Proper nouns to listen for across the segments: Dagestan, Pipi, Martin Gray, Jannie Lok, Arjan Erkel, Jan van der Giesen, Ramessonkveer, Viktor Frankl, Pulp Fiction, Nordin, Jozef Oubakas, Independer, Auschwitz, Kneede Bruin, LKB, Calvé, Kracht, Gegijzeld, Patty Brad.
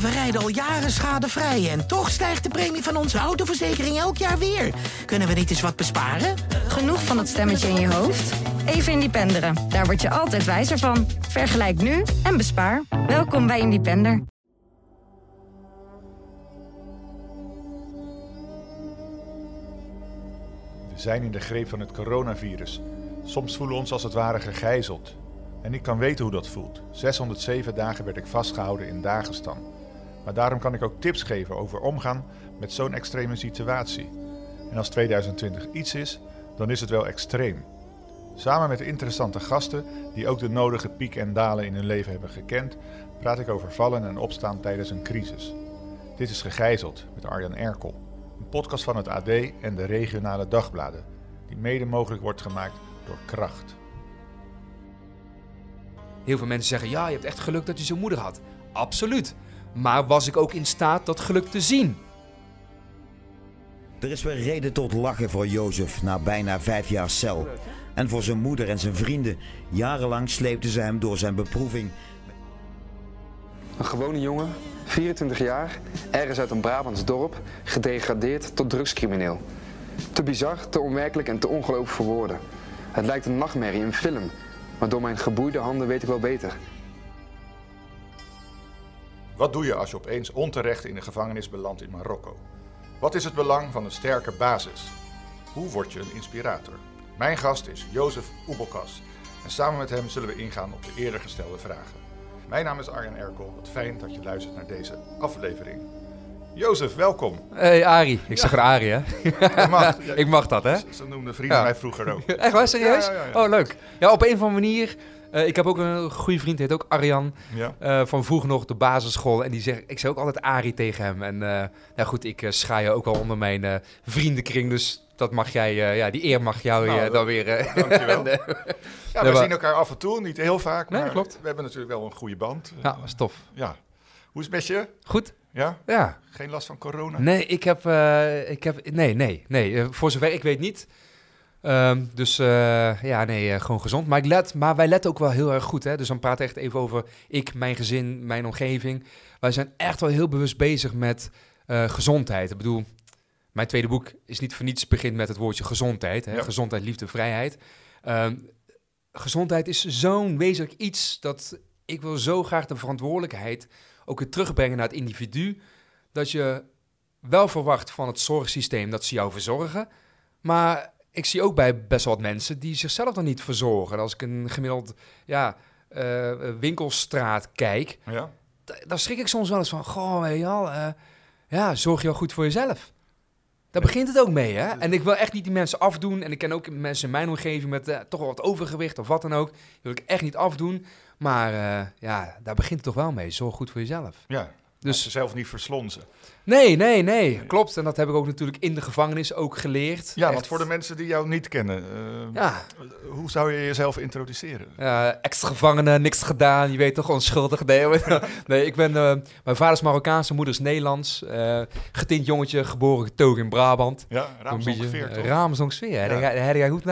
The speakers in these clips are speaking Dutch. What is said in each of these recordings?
We rijden al jaren schadevrij en toch stijgt de premie van onze autoverzekering elk jaar weer. Kunnen we niet eens wat besparen? Genoeg van dat stemmetje in je hoofd? Even Independeren. Daar word je altijd wijzer van. Vergelijk nu en bespaar. Welkom bij Independer. We zijn in de greep van het coronavirus. Soms voelen we ons als het ware gegijzeld. En ik kan weten hoe dat voelt. 607 dagen werd ik vastgehouden in Dagestan. Maar daarom kan ik ook tips geven over omgaan met zo'n extreme situatie. En als 2020 iets is, dan is het wel extreem. Samen met interessante gasten die ook de nodige piek en dalen in hun leven hebben gekend, praat ik over vallen en opstaan tijdens een crisis. Dit is Gegijzeld met Arjan Erkel, een podcast van het AD en de regionale dagbladen, die mede mogelijk wordt gemaakt door Kracht. Heel veel mensen zeggen, ja, je hebt echt geluk dat je zo'n moeder had. Absoluut. Maar was ik ook in staat dat geluk te zien? Er is weer reden tot lachen voor Jozef na bijna 5 jaar cel. En voor zijn moeder en zijn vrienden. Jarenlang sleepten ze hem door zijn beproeving. Een gewone jongen, 24 jaar, ergens uit een Brabants dorp, gedegradeerd tot drugscrimineel. Te bizar, te onwerkelijk en te ongelooflijk voor woorden. Het lijkt een nachtmerrie, een film. Maar door mijn geboeide handen weet ik wel beter. Wat doe je als je opeens onterecht in de gevangenis belandt in Marokko? Wat is het belang van een sterke basis? Hoe word je een inspirator? Mijn gast is Jozef Oubakas. En samen met hem zullen we ingaan op de eerder gestelde vragen. Mijn naam is Arjan Erkel. Wat fijn dat je luistert naar deze aflevering. Jozef, welkom. Hey Arie. Ik zeg er Arie, hè? Ja, ik mag dat, hè? Ze noemden vrienden mij vroeger ook. Echt waar? Serieus? Ja. Oh, leuk. Ja, op een of andere manier. Ik heb ook een goede vriend, die heet ook Arjan. Ja. Van vroeger nog de basisschool. En die zegt, ik zei ook altijd Arie tegen hem. En nou goed, ik schaai ook al onder mijn vriendenkring. Dus dat mag jij, die eer mag jou dan weer. Dankjewel. We zien elkaar af en toe, niet heel vaak. Maar nee, klopt. We hebben natuurlijk wel een goede band. Ja, dat is tof. Ja. Hoe is het met je? Goed. Ja? Geen last van corona? Nee, ik heb, nee. Voor zover ik weet niet. Gewoon gezond. Maar, wij letten ook wel heel erg goed. Hè? Dus dan praat echt even over ik, mijn gezin, mijn omgeving. Wij zijn echt wel heel bewust bezig met gezondheid. Ik bedoel, mijn tweede boek is niet voor niets begint met het woordje gezondheid. Hè? Ja. Gezondheid, liefde, vrijheid. Gezondheid is zo'n wezenlijk iets dat ik wil zo graag de verantwoordelijkheid ook weer terugbrengen naar het individu, dat je wel verwacht van het zorgsysteem dat ze jou verzorgen. Maar ik zie ook bij best wel wat mensen die zichzelf dan niet verzorgen. Als ik een gemiddeld winkelstraat kijk, dan schrik ik soms wel eens van, goh, weet je al, zorg je al goed voor jezelf. Daar begint het ook mee, hè? En ik wil echt niet die mensen afdoen. En ik ken ook mensen in mijn omgeving met toch wel wat overgewicht of wat dan ook. Dat wil ik echt niet afdoen. Maar daar begint het toch wel mee. Zorg goed voor jezelf. Ja, dus jezelf niet verslonzen. Nee, klopt. En dat heb ik ook natuurlijk in de gevangenis ook geleerd. Ja, echt. Want voor de mensen die jou niet kennen, hoe zou je jezelf introduceren? Ex-gevangene, niks gedaan, je weet toch, onschuldig. Nee, ik ben, mijn vader is Marokkaans, moeder is Nederlands. Getint jongetje, geboren getogen in Brabant. Ja, Ramessonkveer toch? Ramessonkveer, dat heb jij goed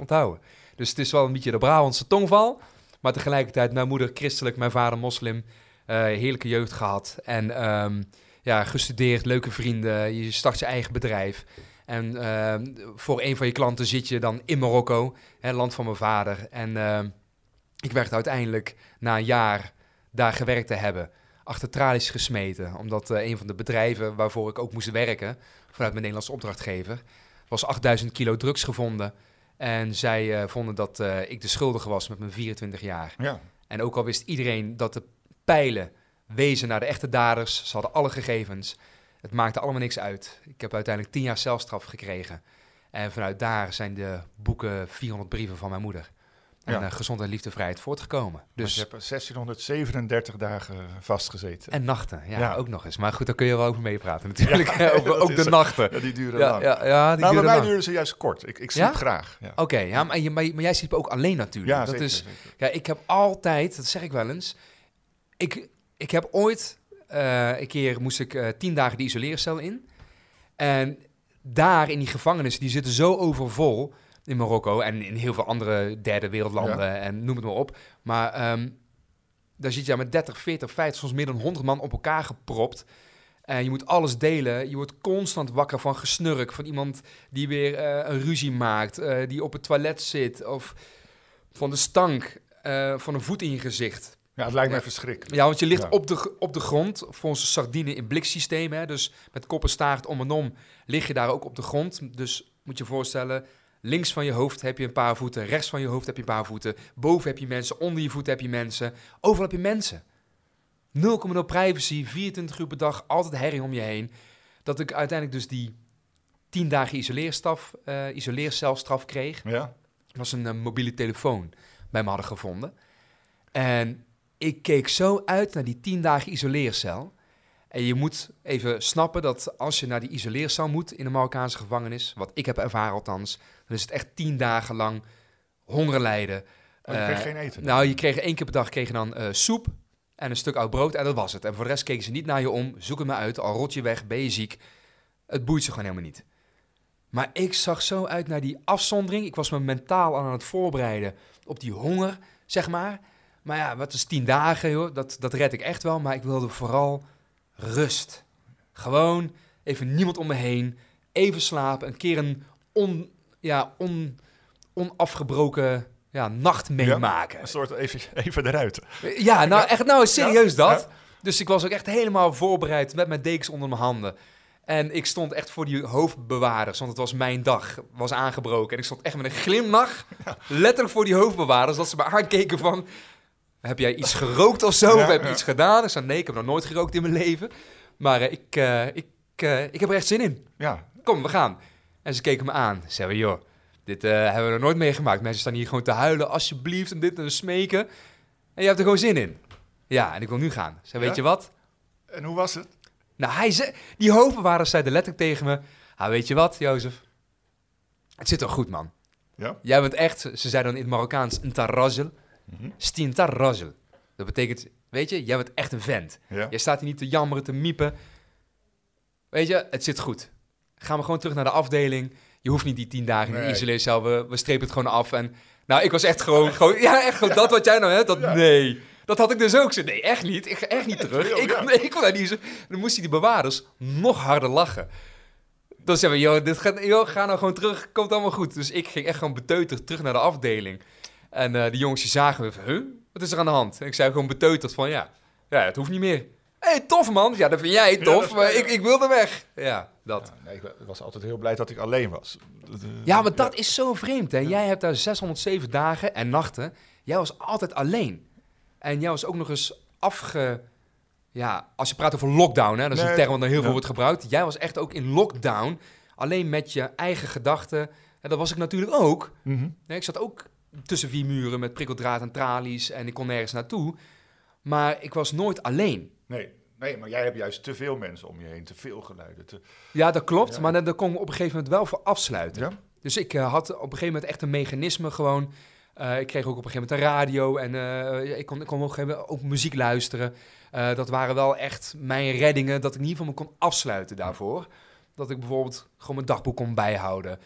onthouden. Dus het is wel een beetje de Brabantse tongval. Maar tegelijkertijd, mijn moeder christelijk, mijn vader moslim. Heerlijke jeugd gehad. En gestudeerd, leuke vrienden. Je start je eigen bedrijf. En voor een van je klanten zit je dan in Marokko, het land van mijn vader. En ik werd uiteindelijk na een jaar daar gewerkt te hebben, achter tralies gesmeten. Omdat een van de bedrijven waarvoor ik ook moest werken, vanuit mijn Nederlandse opdrachtgever, was 8000 kilo drugs gevonden. En zij vonden dat ik de schuldige was met mijn 24 jaar. Ja. En ook al wist iedereen dat de pijlen wezen naar de echte daders. Ze hadden alle gegevens. Het maakte allemaal niks uit. Ik heb uiteindelijk 10 jaar celstraf gekregen. En vanuit daar zijn de boeken 400 brieven van mijn moeder. En gezondheid, liefde, vrijheid voortgekomen. Dus je hebt 1637 dagen vastgezeten. En nachten, ook nog eens. Maar goed, daar kun je wel over meepraten natuurlijk. Ja, ook de nachten. Ja, die duren lang. Bij mij duren ze juist kort. Ik sliep graag. Ja. Oké, maar jij sliep ook alleen natuurlijk. Ja, zeker. Ja, ik heb altijd, dat zeg ik wel eens, ik heb ooit, een keer moest ik 10 dagen de isoleercel in. En daar in die gevangenissen, die zitten zo overvol in Marokko en in heel veel andere derde wereldlanden en noem het maar op. Maar Daar zit je daar met 30, 40, 50, soms meer dan 100 man op elkaar gepropt. En je moet alles delen. Je wordt constant wakker van gesnurk. Van iemand die weer een ruzie maakt. Die op het toilet zit. Of van de stank. Van een voet in je gezicht. Ja, het lijkt mij verschrikkelijk. Ja, want je ligt op de grond. Volgens de sardine in bliksysteem. Hè, dus met kop en staart om en om lig je daar ook op de grond. Dus moet je voorstellen... Links van je hoofd heb je een paar voeten. Rechts van je hoofd heb je een paar voeten. Boven heb je mensen. Onder je voeten heb je mensen. Overal heb je mensen. 0,0 privacy. 24 uur per dag. Altijd herrie om je heen. Dat ik uiteindelijk dus die 10 dagen isoleercelstraf kreeg. Ja. Dat was een mobiele telefoon bij me hadden gevonden. En ik keek zo uit naar die 10 dagen isoleercel. En je moet even snappen dat als je naar die isoleercel moet in de Marokkaanse gevangenis, wat ik heb ervaren althans, dan is het echt 10 dagen lang honger lijden. Maar je kreeg geen eten? Nou, je kreeg 1 keer per dag dan soep en een stuk oud brood en dat was het. En voor de rest keken ze niet naar je om, zoek het maar uit, al rot je weg, ben je ziek. Het boeit ze gewoon helemaal niet. Maar ik zag zo uit naar die afzondering. Ik was me mentaal aan het voorbereiden op die honger, zeg maar. Maar ja, wat is 10 dagen, joh? Dat red ik echt wel, maar ik wilde vooral... rust. Gewoon even niemand om me heen. Even slapen. Een keer een onafgebroken nacht meemaken. Ja, een soort even eruit. Ja, nou echt serieus dat. Ja. Dus ik was ook echt helemaal voorbereid met mijn dekens onder mijn handen. En ik stond echt voor die hoofdbewaarders, want het was mijn dag. Was aangebroken. En ik stond echt met een glimlach letterlijk voor die hoofdbewaarders. Dat ze me aankeken van... Heb jij iets gerookt of zo? Of heb je iets gedaan? Ik zei, nee, ik heb nog nooit gerookt in mijn leven. Maar ik heb er echt zin in. Ja. Kom, we gaan. En ze keken me aan. Ze zeiden, joh, dit hebben we nog nooit meegemaakt. Mensen staan hier gewoon te huilen, alsjeblieft, en dit en smeken. En je hebt er gewoon zin in. Ja, en ik wil nu gaan. Ze zei, weet je wat? En hoe was het? Nou, die hoofdbewaarders zeiden letterlijk tegen me... Ah, weet je wat, Jozef? Het zit wel goed, man. Ja? Jij bent echt, ze zeiden dan in het Marokkaans, een tarazel... Stintar razel. Dat betekent, weet je, jij bent echt een vent. Ja. Jij staat hier niet te jammeren, te miepen. Weet je, het zit goed. Gaan we gewoon terug naar de afdeling. Je hoeft niet die 10 dagen in de isoleercel. We strepen het gewoon af. En, nou, ik was echt gewoon dat wat jij nou hebt. Nee, dat had ik dus ook. Nee, echt niet. Ik ga echt niet terug. Ik kon daar niet zo. Dan moesten die bewaarders nog harder lachen. Dan zeiden we, joh, ga nou gewoon terug. Komt allemaal goed. Dus ik ging echt gewoon beteuterd terug naar de afdeling. En die jongens die zagen me van, wat is er aan de hand? En ik zei gewoon beteuterd van, ja, het hoeft niet meer. Hé, tof man. Ja, dat vind jij tof, maar ik wilde weg. Ja, dat. Ja, nee, ik was altijd heel blij dat ik alleen was. Ja, maar dat is zo vreemd, hè. Ja. Jij hebt daar 607 dagen en nachten. Jij was altijd alleen. En jij was ook nog eens Ja, als je praat over lockdown, hè. Dat is een term dat heel veel wordt gebruikt. Jij was echt ook in lockdown. Alleen met je eigen gedachten. En dat was ik natuurlijk ook. Mm-hmm. Nee, ik zat ook... tussen 4 muren met prikkeldraad en tralies en ik kon nergens naartoe. Maar ik was nooit alleen. Nee, maar jij hebt juist te veel mensen om je heen, te veel geluiden. Ja, dat klopt, maar daar kon ik op een gegeven moment wel voor afsluiten. Ja? Dus ik had op een gegeven moment echt een mechanisme gewoon. Ik kreeg ook op een gegeven moment een radio en ik kon op een gegeven moment ook muziek luisteren. Dat waren wel echt mijn reddingen, dat ik in ieder geval me kon afsluiten daarvoor. Dat ik bijvoorbeeld gewoon mijn dagboek kon bijhouden,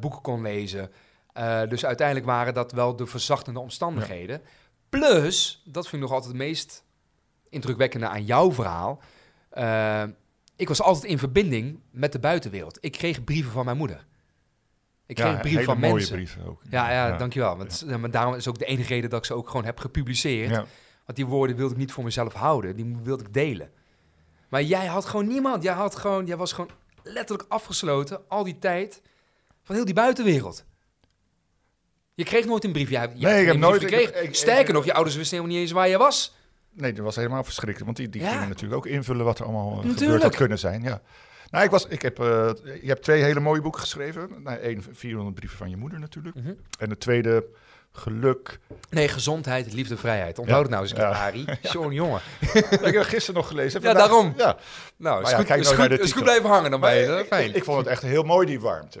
boeken kon lezen... Dus uiteindelijk waren dat wel de verzachtende omstandigheden. Ja. Plus, dat vind ik nog altijd het meest indrukwekkende aan jouw verhaal. Ik was altijd in verbinding met de buitenwereld. Ik kreeg brieven van mijn moeder. Ik kreeg brieven van mensen. Mooie brieven ook. Ja, dankjewel. Want, maar daarom is ook de enige reden dat ik ze ook gewoon heb gepubliceerd. Ja. Want die woorden wilde ik niet voor mezelf houden. Die wilde ik delen. Maar jij had gewoon niemand. Jij was gewoon letterlijk afgesloten al die tijd van heel die buitenwereld. Je kreeg nooit een brief. Ik heb nooit gekregen. Sterker nog, je ouders wisten helemaal niet eens waar je was. Nee, dat was helemaal verschrikkelijk. Want die gingen natuurlijk ook invullen wat er allemaal gebeurd had kunnen zijn. Ja. Nou, je hebt 2 hele mooie boeken geschreven. Nou, 1, 400 brieven van je moeder natuurlijk. Mm-hmm. En de tweede, geluk. Nee, gezondheid, liefde, vrijheid. Onthoud het nou eens, Ari. Zo'n jongen. Ik heb gisteren nog gelezen. Ja, daarom. Ja. Nou, is goed blijven hangen dan bij je. Ik vond het echt heel mooi, die warmte.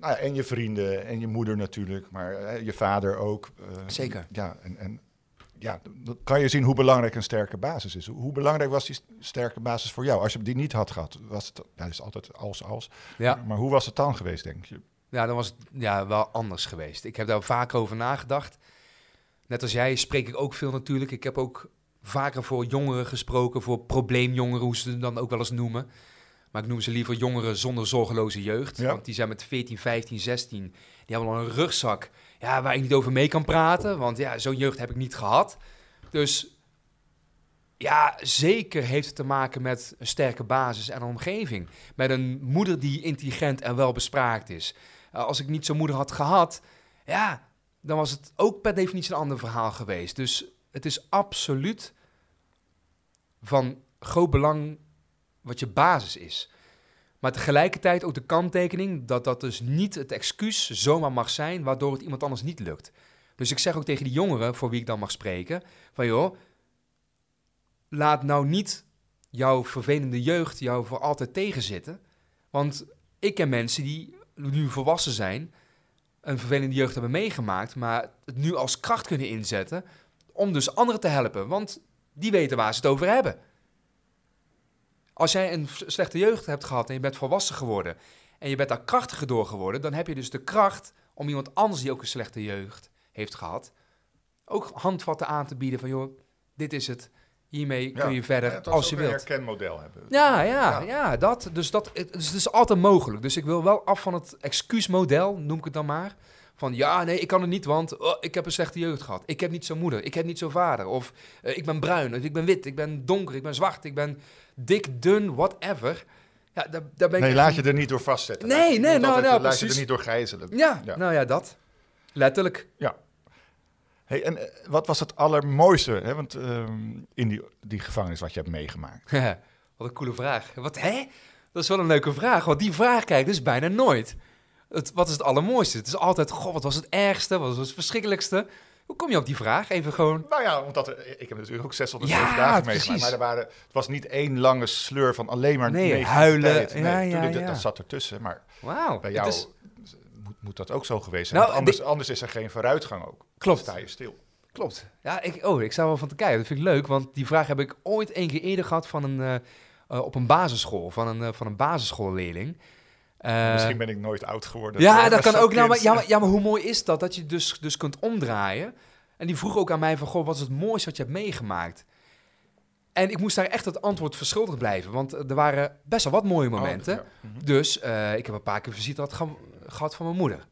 En je vrienden en je moeder natuurlijk, maar je vader ook. Zeker. Ja, en dan kan je zien hoe belangrijk een sterke basis is. Hoe belangrijk was die sterke basis voor jou? Als je die niet had gehad, was het is altijd als. Ja. Maar hoe was het dan geweest, denk je? Ja, dan was het wel anders geweest. Ik heb daar vaak over nagedacht. Net als jij spreek ik ook veel natuurlijk. Ik heb ook vaker voor jongeren gesproken, voor probleemjongeren, hoe ze het dan ook wel eens noemen. Maar ik noem ze liever jongeren zonder zorgeloze jeugd. Ja. Want die zijn met 14, 15, 16, die hebben al een rugzak waar ik niet over mee kan praten. Want ja, zo'n jeugd heb ik niet gehad. Dus ja, zeker heeft het te maken met een sterke basis en een omgeving. Met een moeder die intelligent en welbespraakt is. Als ik niet zo'n moeder had gehad, ja, dan was het ook per definitie een ander verhaal geweest. Dus het is absoluut van groot belang wat je basis is. Maar tegelijkertijd ook de kanttekening dat dat dus niet het excuus zomaar mag zijn waardoor het iemand anders niet lukt. Dus ik zeg ook tegen die jongeren, voor wie ik dan mag spreken, van joh, laat nou niet jouw vervelende jeugd jou voor altijd tegenzitten. Want ik ken mensen die nu volwassen zijn, een vervelende jeugd hebben meegemaakt, maar het nu als kracht kunnen inzetten om dus anderen te helpen. Want die weten waar ze het over hebben. Als jij een slechte jeugd hebt gehad en je bent volwassen geworden en je bent daar krachtiger door geworden, dan heb je dus de kracht om iemand anders die ook een slechte jeugd heeft gehad, ook handvatten aan te bieden van joh, dit is het. Hiermee kun je verder als je wilt. Dat is een herkenmodel hebben. Ja, dat. Dus het is altijd mogelijk. Dus ik wil wel af van het excuusmodel, noem ik het dan maar. Van ja, nee, ik kan het niet, want ik heb een slechte jeugd gehad. Ik heb niet zo'n moeder, ik heb niet zo'n vader. Of ik ben bruin, of ik ben wit, ik ben donker, ik ben zwart, ik ben dik, dun, whatever. Ja, daar ben ik nee, laat je er niet door vastzetten. Laat je er niet door gijzelen. Dat. Letterlijk. Ja. Hey, en wat was het allermooiste hè? Want, in die gevangenis wat je hebt meegemaakt? Wat een coole vraag. Wat, hè? Dat is wel een leuke vraag, want die vraag krijg ik dus bijna nooit. Wat is het allermooiste? Het is altijd, god, wat was het ergste? Wat was het verschrikkelijkste? Hoe kom je op die vraag? Even gewoon... Nou ja, omdat ik heb natuurlijk ook 600 vragen meegemaakt. Maar het was niet één lange sleur van alleen maar... Nee, huilen. Dat zat ertussen, maar wow, bij jou... Moet dat ook zo geweest zijn? Nou, anders is er geen vooruitgang ook. Klopt. Dan sta je stil. Klopt. Ja, ik sta wel van te kijken. Dat vind ik leuk, want die vraag heb ik ooit een keer eerder gehad van op een basisschool, van een basisschoolleerling. Misschien ben ik nooit oud geworden. Ja, dat kan ook. Nou, maar hoe mooi is dat? Dat je dus kunt omdraaien. En die vroeg ook aan mij van, goh, wat is het mooiste wat je hebt meegemaakt? En ik moest daar echt het antwoord verschuldigd blijven, want er waren best wel wat mooie momenten. Dus ik heb een paar keer visite gehad van mijn moeder. Een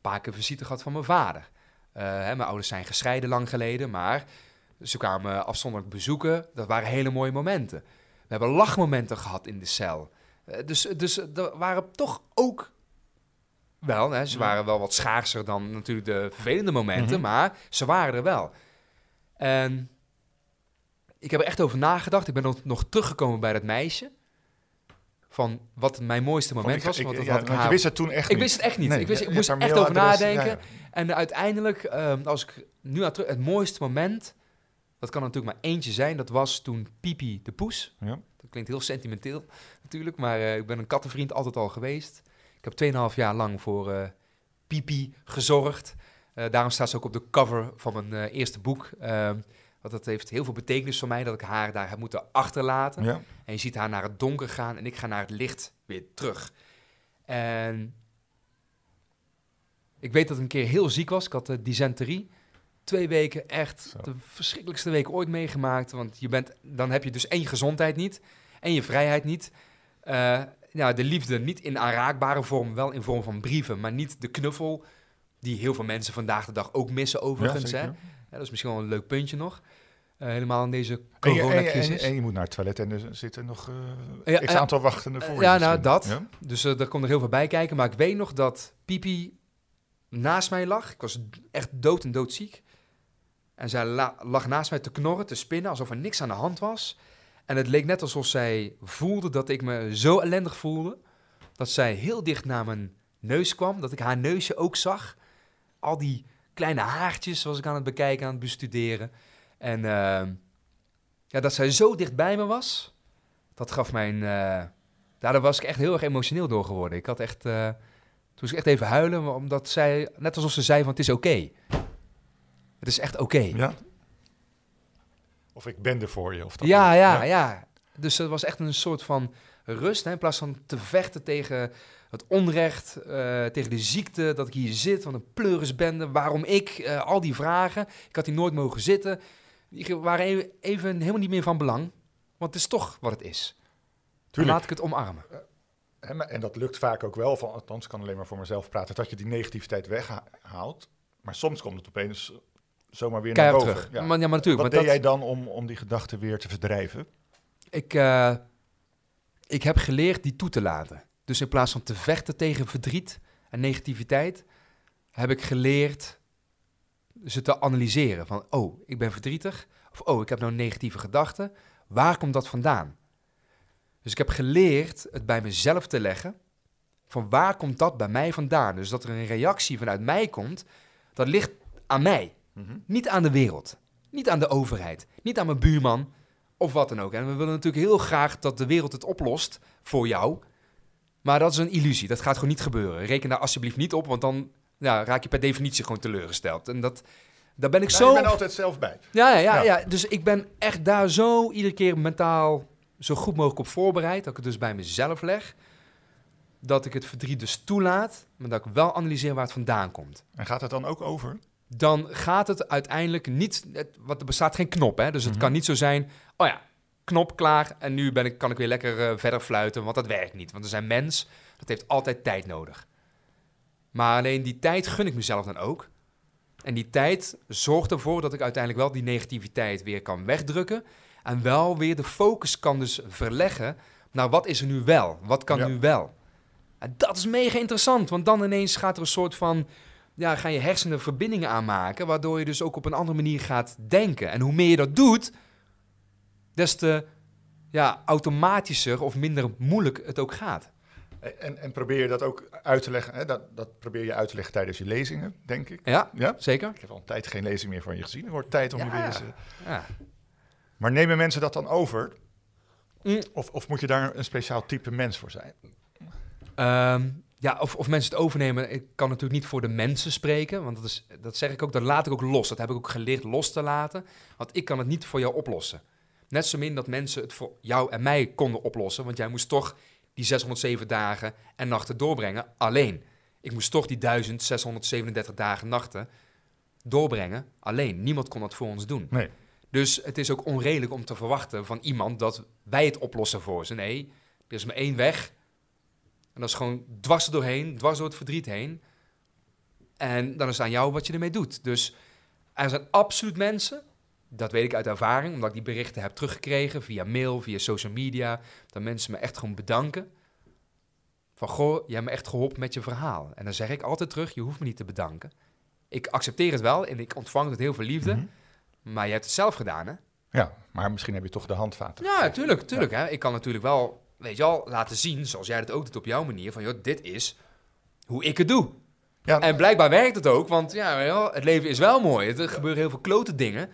paar keer visite gehad van mijn vader. Mijn ouders zijn gescheiden lang geleden, maar ze kwamen afzonderlijk bezoeken. Dat waren hele mooie momenten. We hebben lachmomenten gehad in de cel. Dus er waren toch ook wel, hè, ze waren wel wat schaarser dan natuurlijk de vervelende momenten, maar ze waren er wel. En ik heb er echt over nagedacht. Ik ben nog teruggekomen bij dat meisje. Van wat mijn mooiste moment was. Ik wist het toen echt niet. Ik wist het echt niet. Ik moest er echt over nadenken. Ja. En uiteindelijk, als ik nu aan terug... Het mooiste moment, dat kan natuurlijk maar eentje zijn. Dat was toen Pipi de poes. Ja. Dat klinkt heel sentimenteel natuurlijk. Maar ik ben een kattenvriend altijd al geweest. Ik heb 2,5 jaar lang voor Pipi gezorgd. Daarom staat ze ook op de cover van mijn eerste boek... Want dat heeft heel veel betekenis voor mij dat ik haar daar heb moeten achterlaten. Ja. En je ziet haar naar het donker gaan en ik ga naar het licht weer terug. En ik weet dat ik een keer heel ziek was. Ik had dysenterie. 2 weken echt de verschrikkelijkste week ooit meegemaakt. Want dan heb je dus en je gezondheid niet en je vrijheid niet. De liefde niet in aanraakbare vorm, wel in vorm van brieven. Maar niet de knuffel die heel veel mensen vandaag de dag ook missen overigens. Ja, hè? Ja, dat is misschien wel een leuk puntje nog. Helemaal in deze coronacrisis. En je moet naar het toilet en er zitten nog x aantal wachtende voor je. Dat. Ja? Dus daar komt er heel veel bij kijken. Maar ik weet nog dat Pipi naast mij lag. Ik was echt dood en doodziek. En zij lag naast mij te knorren, te spinnen, alsof er niks aan de hand was. En het leek net alsof zij voelde dat ik me zo ellendig voelde. Dat zij heel dicht naar mijn neus kwam. Dat ik haar neusje ook zag. Al die... kleine haartjes was ik aan het bekijken, aan het bestuderen. En dat zij zo dicht bij me was, dat gaf mij daardoor was ik echt heel erg emotioneel door geworden. Ik had echt... Toen moest ik echt even huilen, omdat zij... Net alsof ze zei van, het is oké. Het is echt oké. Ja. Of ik ben er voor je. Of dat ja. Dus dat was echt een soort van rust. Hè, in plaats van te vechten tegen... het onrecht, tegen de ziekte, dat ik hier zit, van een pleurisbende. Waarom ik? Al die vragen. Ik had hier nooit mogen zitten. Die waren even helemaal niet meer van belang. Want het is toch wat het is. Tuurlijk. Laat ik het omarmen. En dat lukt vaak ook wel, van, althans kan alleen maar voor mezelf praten, dat je die negativiteit weghaalt. Maar soms komt het opeens zomaar weer naar boven. Terug. Ja. Maar natuurlijk, wat deed jij dan om die gedachten weer te verdrijven? Ik heb geleerd die toe te laten. Dus in plaats van te vechten tegen verdriet en negativiteit, heb ik geleerd ze te analyseren. Van, oh, ik ben verdrietig. Of, oh, ik heb nou negatieve gedachten. Waar komt dat vandaan? Dus ik heb geleerd het bij mezelf te leggen. Van waar komt dat bij mij vandaan? Dus dat er een reactie vanuit mij komt, dat ligt aan mij. Mm-hmm. Niet aan de wereld. Niet aan de overheid. Niet aan mijn buurman. Of wat dan ook. En we willen natuurlijk heel graag dat de wereld het oplost voor jou. Maar dat is een illusie. Dat gaat gewoon niet gebeuren. Reken daar alsjeblieft niet op, want dan raak je per definitie gewoon teleurgesteld. En daar ben ik zo... Ik ben altijd zelf bij. Ja. Dus ik ben echt daar zo iedere keer mentaal zo goed mogelijk op voorbereid, dat ik het dus bij mezelf leg, dat ik het verdriet dus toelaat, maar dat ik wel analyseer waar het vandaan komt. En gaat het dan ook over? Dan gaat het uiteindelijk niet... Want er bestaat geen knop, hè? Dus het kan niet zo zijn, oh ja, knop, klaar, en nu kan ik weer lekker verder fluiten, want dat werkt niet. Want er zijn mens, dat heeft altijd tijd nodig. Maar alleen die tijd gun ik mezelf dan ook. En die tijd zorgt ervoor dat ik uiteindelijk wel die negativiteit weer kan wegdrukken. En wel weer de focus kan dus verleggen naar wat is er nu wel? Wat kan nu wel? En dat is mega interessant, want dan ineens gaat er een soort van... Ja, ga je hersenen verbindingen aanmaken, waardoor je dus ook op een andere manier gaat denken. En hoe meer je dat doet, des te automatischer of minder moeilijk het ook gaat. En probeer je dat ook uit te leggen, hè? Dat probeer je uit te leggen tijdens je lezingen, denk ik. Ja, zeker. Ik heb al een tijd geen lezing meer van je gezien. Het wordt tijd om je weer eens... Maar nemen mensen dat dan over? Of moet je daar een speciaal type mens voor zijn? Of mensen het overnemen. Ik kan natuurlijk niet voor de mensen spreken. Want dat zeg ik ook, dat laat ik ook los. Dat heb ik ook geleerd los te laten. Want ik kan het niet voor jou oplossen. Net zo min dat mensen het voor jou en mij konden oplossen. Want jij moest toch die 607 dagen en nachten doorbrengen alleen. Ik moest toch die 1637 dagen nachten doorbrengen alleen. Niemand kon dat voor ons doen. Nee. Dus het is ook onredelijk om te verwachten van iemand dat wij het oplossen voor ze. Nee, er is maar één weg. En dat is gewoon dwars doorheen, dwars door het verdriet heen. En dan is het aan jou wat je ermee doet. Dus er zijn absoluut mensen, dat weet ik uit ervaring, omdat ik die berichten heb teruggekregen via mail, via social media, dat mensen me echt gewoon bedanken. Van, goh, jij hebt me echt geholpen met je verhaal. En dan zeg ik altijd terug, je hoeft me niet te bedanken. Ik accepteer het wel en ik ontvang het met heel veel liefde. Mm-hmm. Maar je hebt het zelf gedaan, hè? Ja, maar misschien heb je toch de handvaten. Ja, tuurlijk. Ja. Hè? Ik kan natuurlijk wel, weet je al, laten zien, zoals jij dat ook doet op jouw manier, van joh, dit is hoe ik het doe. Ja, en blijkbaar werkt het ook, want het leven is wel mooi. Er gebeuren heel veel klote dingen.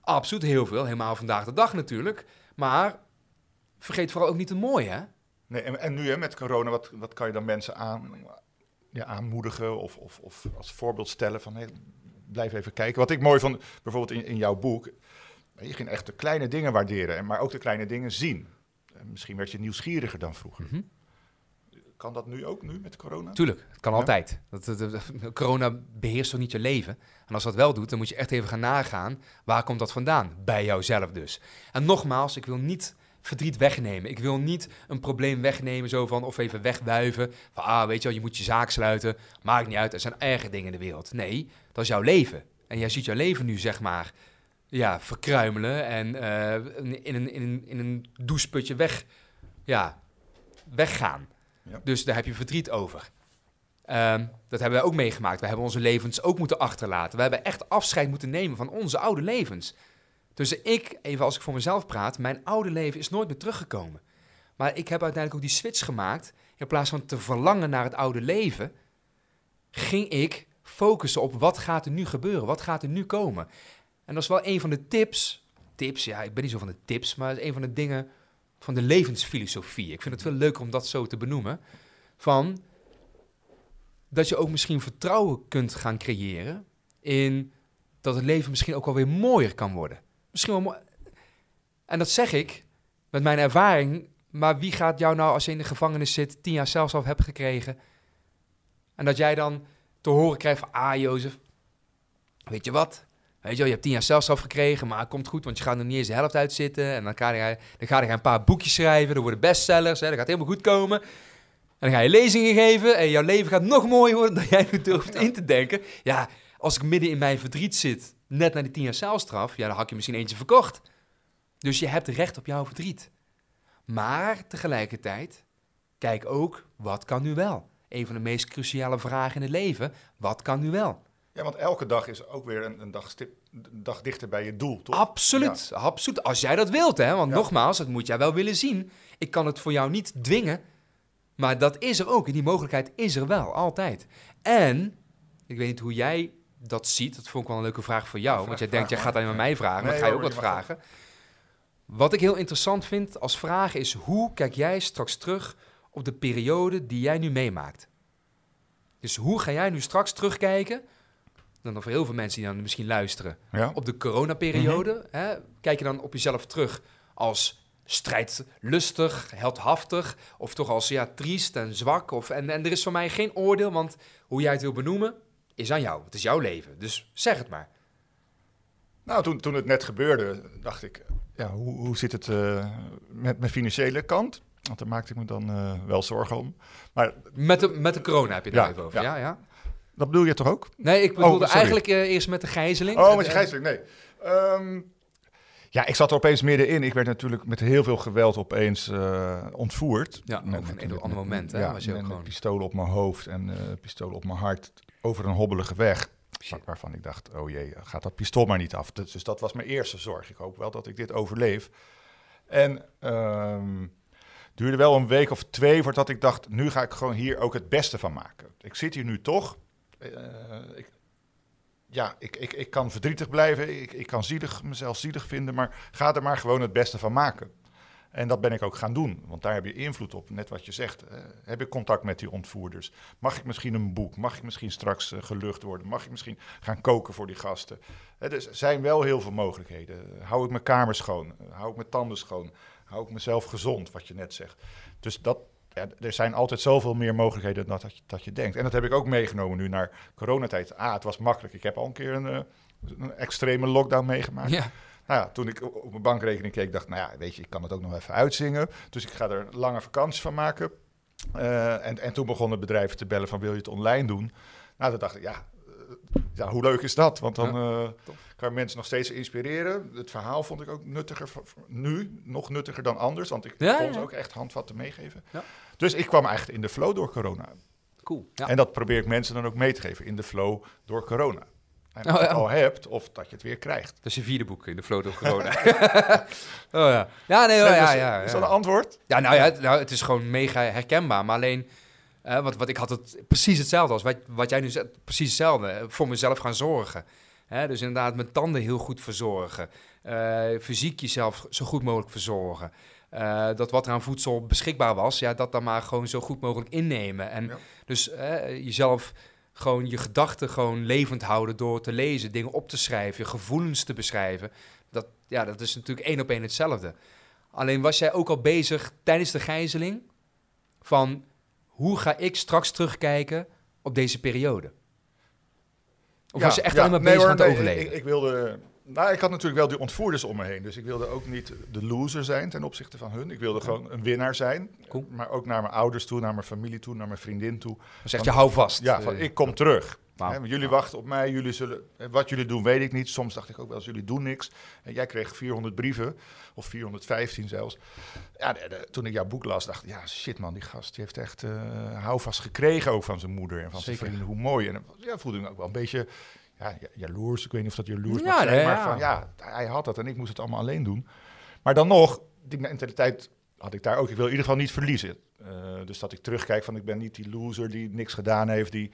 Absoluut heel veel, helemaal vandaag de dag natuurlijk. Maar vergeet vooral ook niet het mooie, hè? Nee, en nu hè, met corona, wat kan je dan mensen aanmoedigen of als voorbeeld stellen van... Hey, blijf even kijken. Wat ik mooi vond, bijvoorbeeld in jouw boek... je ging echt de kleine dingen waarderen, maar ook de kleine dingen zien. Misschien werd je nieuwsgieriger dan vroeger. Mm-hmm. Kan dat nu ook, met corona? Tuurlijk, het kan altijd. Corona beheerst toch niet je leven? En als dat wel doet, dan moet je echt even gaan nagaan... waar komt dat vandaan? Bij jouzelf dus. En nogmaals, ik wil niet verdriet wegnemen. Ik wil niet een probleem wegnemen zo van... of even wegwuiven van, weet je wel, je moet je zaak sluiten. Maakt niet uit, er zijn erge dingen in de wereld. Nee... Dat is jouw leven. En jij ziet jouw leven nu, zeg maar, verkruimelen en in een doucheputje weggaan. Ja. Dus daar heb je verdriet over. Dat hebben wij ook meegemaakt. We hebben onze levens ook moeten achterlaten. We hebben echt afscheid moeten nemen van onze oude levens. Dus als ik voor mezelf praat, mijn oude leven is nooit meer teruggekomen. Maar ik heb uiteindelijk ook die switch gemaakt. In plaats van te verlangen naar het oude leven, ging ik focussen op wat gaat er nu gebeuren, wat gaat er nu komen. En dat is wel een van de tips. Ik ben niet zo van de tips, maar dat is een van de dingen van de levensfilosofie. Ik vind het veel leuker om dat zo te benoemen. Van dat je ook misschien vertrouwen kunt gaan creëren in dat het leven misschien ook alweer mooier kan worden. Misschien wel en dat zeg ik met mijn ervaring, maar wie gaat jou nou als je in de gevangenis zit 10 jaar celstraf hebt gekregen en dat jij dan te horen krijgen van, Jozef, weet je wat? Weet je wel, je hebt 10 jaar celstraf gekregen, maar het komt goed, want je gaat er niet eens de helft uit zitten. En dan ga je een paar boekjes schrijven, er worden bestsellers, hè, dat gaat helemaal goed komen. En dan ga je lezingen geven en jouw leven gaat nog mooier worden dan jij nu durft in te denken. Ja, als ik midden in mijn verdriet zit, net na die 10 jaar celstraf, ja, dan had je misschien eentje verkocht. Dus je hebt recht op jouw verdriet. Maar tegelijkertijd, kijk ook, wat kan nu wel? Een van de meest cruciale vragen in het leven, wat kan nu wel? Ja, want elke dag is ook weer een dag dichter bij je doel, toch? Absoluut, ja. Absoluut. Als jij dat wilt, hè. Want nogmaals, dat moet jij wel willen zien. Ik kan het voor jou niet dwingen, maar dat is er ook. En die mogelijkheid is er wel, altijd. En, ik weet niet hoe jij dat ziet, dat vond ik wel een leuke vraag voor jou. Want jij denkt, jij gaat alleen maar mij vragen, maar dan ga je ook wat vragen. Wat ik heel interessant vind als vraag is, hoe kijk jij straks terug op de periode die jij nu meemaakt? Dus hoe ga jij nu straks terugkijken, dan voor heel veel mensen die dan misschien luisteren, op de coronaperiode, hè? Kijk je dan op jezelf terug als strijdlustig, heldhaftig, of toch als triest en zwak? En er is voor mij geen oordeel, want hoe jij het wil benoemen, is aan jou. Het is jouw leven, dus zeg het maar. Nou, toen het net gebeurde, dacht ik, ja, hoe zit het met mijn financiële kant? Want daar maakte ik me dan wel zorgen om. Maar, met de corona heb je daar even over, ja. Dat bedoel je toch ook? Nee, ik bedoelde eigenlijk eerst met de gijzeling. Oh, met de gijzeling, nee. Ja, ik zat er opeens middenin. Ik werd natuurlijk met heel veel geweld opeens ontvoerd. Ja, op een heel ander moment. Hè? Ja, was je ook gewoon... pistolen op mijn hoofd en pistolen op mijn hart over een hobbelige weg. Waarvan ik dacht, oh jee, gaat dat pistool maar niet af. Dus dat was mijn eerste zorg. Ik hoop wel dat ik dit overleef. En duurde wel een week of 2 voordat ik dacht, nu ga ik gewoon hier ook het beste van maken. Ik zit hier nu toch. Ik kan verdrietig blijven, ik kan mezelf zielig vinden, maar ga er maar gewoon het beste van maken. En dat ben ik ook gaan doen, want daar heb je invloed op. Net wat je zegt, heb ik contact met die ontvoerders? Mag ik misschien een boek? Mag ik misschien straks gelucht worden? Mag ik misschien gaan koken voor die gasten? Dus er zijn wel heel veel mogelijkheden. Hou ik mijn kamer schoon? Hou ik mijn tanden schoon? Hou ik mezelf gezond, wat je net zegt? Dus dat... Ja, er zijn altijd zoveel meer mogelijkheden dan dat je denkt. En dat heb ik ook meegenomen nu naar coronatijd. Het was makkelijk. Ik heb al een keer een extreme lockdown meegemaakt. Ja. Nou ja, toen ik op mijn bankrekening keek, dacht ik... Nou ja, weet je, ik kan het ook nog even uitzingen. Dus ik ga er een lange vakantie van maken. En toen begonnen bedrijven te bellen van... Wil je het online doen? Nou, toen dacht ik, hoe leuk is dat? Want dan kan je mensen nog steeds inspireren. Het verhaal vond ik ook nuttiger, nog nuttiger dan anders. Want ik kon ze ook echt handvatten meegeven. Ja. Dus ik kwam eigenlijk in de flow door corona. Cool. Ja. En dat probeer ik mensen dan ook mee te geven. In de flow door corona. En dat je het al hebt, of dat je het weer krijgt. Dat is je 4e boek, In de flow door corona. Is dat een antwoord? Ja, het is gewoon mega herkenbaar. Maar alleen... want ik had het precies hetzelfde als wat jij nu zegt, precies hetzelfde. Voor mezelf gaan zorgen. Dus inderdaad mijn tanden heel goed verzorgen. Fysiek jezelf zo goed mogelijk verzorgen. Dat wat er aan voedsel beschikbaar was, dat dan maar gewoon zo goed mogelijk innemen. En dus jezelf gewoon je gedachten gewoon levend houden door te lezen, dingen op te schrijven, je gevoelens te beschrijven. Dat is natuurlijk 1 op 1 hetzelfde. Alleen was jij ook al bezig tijdens de gijzeling van... Hoe ga ik straks terugkijken op deze periode? Of was je echt alleen maar bezig aan het overleven? Ik wilde... Nou, ik had natuurlijk wel die ontvoerders om me heen. Dus ik wilde ook niet de loser zijn ten opzichte van hun. Ik wilde gewoon een winnaar zijn. Cool. Maar ook naar mijn ouders toe, naar mijn familie toe, naar mijn vriendin toe. Dus echt, je hou vast. Ja, van ik kom terug. Wow. Jullie wachten op mij. Wat jullie doen, weet ik niet. Soms dacht ik ook wel eens, jullie doen niks. En jij kreeg 400 brieven, of 415 zelfs. Ja, toen ik jouw boek las, dacht ik, shit man, die gast die heeft echt houvast gekregen ook van zijn moeder en van zijn vrienden. Hoe mooi. En voelde ik me ook wel een beetje... Ja, jaloers. Ik weet niet of dat jaloers mag zijn, maar van hij had dat en ik moest het allemaal alleen doen. Maar dan nog, die mentaliteit had ik daar ook. Ik wil in ieder geval niet verliezen. Dus dat ik terugkijk van, ik ben niet die loser die niks gedaan heeft, die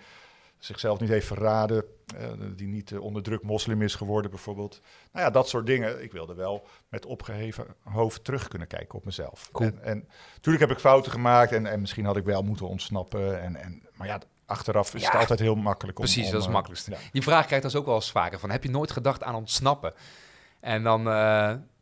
zichzelf niet heeft verraden, die niet onder druk moslim is geworden bijvoorbeeld. Nou ja, dat soort dingen. Ik wilde wel met opgeheven hoofd terug kunnen kijken op mezelf. Cool. En natuurlijk heb ik fouten gemaakt en misschien had ik wel moeten ontsnappen. Maar ja... Achteraf is het altijd heel makkelijk om... Precies, dat is het makkelijkste. Ja. Die vraag krijgt dus ook wel eens vaker van... Heb je nooit gedacht aan ontsnappen? En dan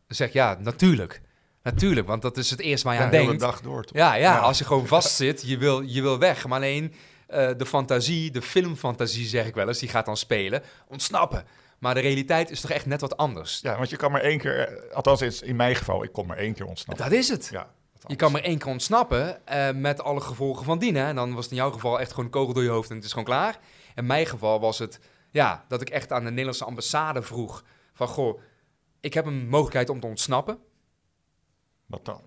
zeg je natuurlijk. Natuurlijk, want dat is het eerste waar je aan denkt. De hele dag door. Toch? Ja, als je gewoon vastzit, je wil weg. Maar alleen de fantasie, de filmfantasie zeg ik wel eens... Die gaat dan spelen. Ontsnappen. Maar de realiteit is toch echt net wat anders? Ja, want je kan maar één keer, althans in mijn geval, ik kon maar één keer ontsnappen. Dat is het. Ja, je kan maar één keer ontsnappen met alle gevolgen van dien. En dan was het in jouw geval echt gewoon een kogel door je hoofd en het is gewoon klaar. In mijn geval was het ja, dat ik echt aan de Nederlandse ambassade vroeg van goh, ik heb een mogelijkheid om te ontsnappen. Wat dan?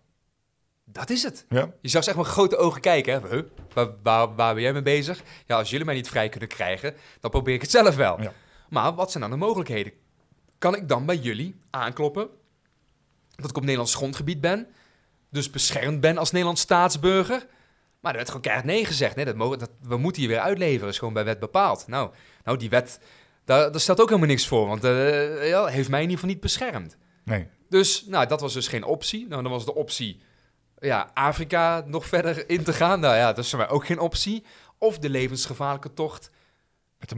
Dat is het. Ja. Je zag ze echt met grote ogen kijken. Hè? Waar ben jij mee bezig? Ja, als jullie mij niet vrij kunnen krijgen, dan probeer ik het zelf wel. Ja. Maar wat zijn dan de mogelijkheden? Kan ik dan bij jullie aankloppen dat ik op Nederlands grondgebied ben? Dus beschermd ben als Nederlands staatsburger? Maar er werd gewoon keihard nee gezegd. Nee, we moeten hier weer uitleveren. Dat is gewoon bij wet bepaald. Nou die wet, daar staat ook helemaal niks voor. Want heeft mij in ieder geval niet beschermd. Nee. Dus dat was dus geen optie. Dan was de optie Afrika nog verder in te gaan. Dat is voor mij ook geen optie. Of de levensgevaarlijke tocht. Met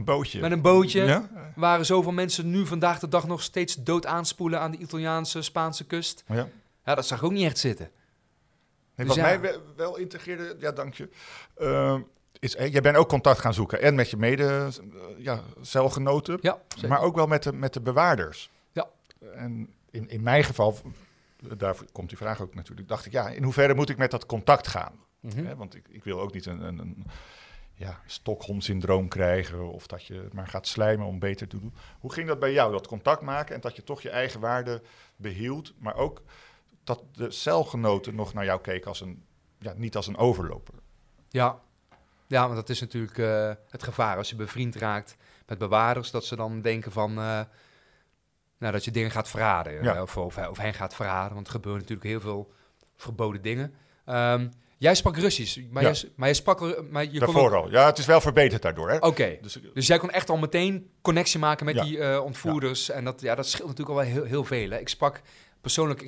een bootje. Ja? Waar zoveel mensen nu vandaag de dag nog steeds dood aanspoelen aan de Italiaanse, Spaanse kust. Ja. Ja, dat zag ik ook niet echt zitten. Nee, dus mij wel integreerde, dank je. Jij bent ook contact gaan zoeken. En met je celgenoten. Ja, maar ook wel met de bewaarders. Ja. En in mijn geval, daar komt die vraag ook natuurlijk, dacht ik, in hoeverre moet ik met dat contact gaan? Mm-hmm. Want ik wil ook niet een Stockholm-syndroom krijgen of dat je maar gaat slijmen om beter te doen. Hoe ging dat bij jou, dat contact maken en dat je toch je eigen waarde behield, maar ook dat de celgenoten nog naar jou keken als niet als een overloper? Ja, want dat is natuurlijk het gevaar als je bevriend raakt met bewaarders, dat ze dan denken van dat je dingen gaat verraden of hen gaat verraden, want er gebeuren natuurlijk heel veel verboden dingen. Jij sprak Russisch, maar jij sprak... Maar je daarvoor kon al. Ja, het is wel verbeterd daardoor. Oké, dus jij kon echt al meteen connectie maken met die ontvoerders. Ja. En dat scheelt natuurlijk al wel heel veel. Hè. Ik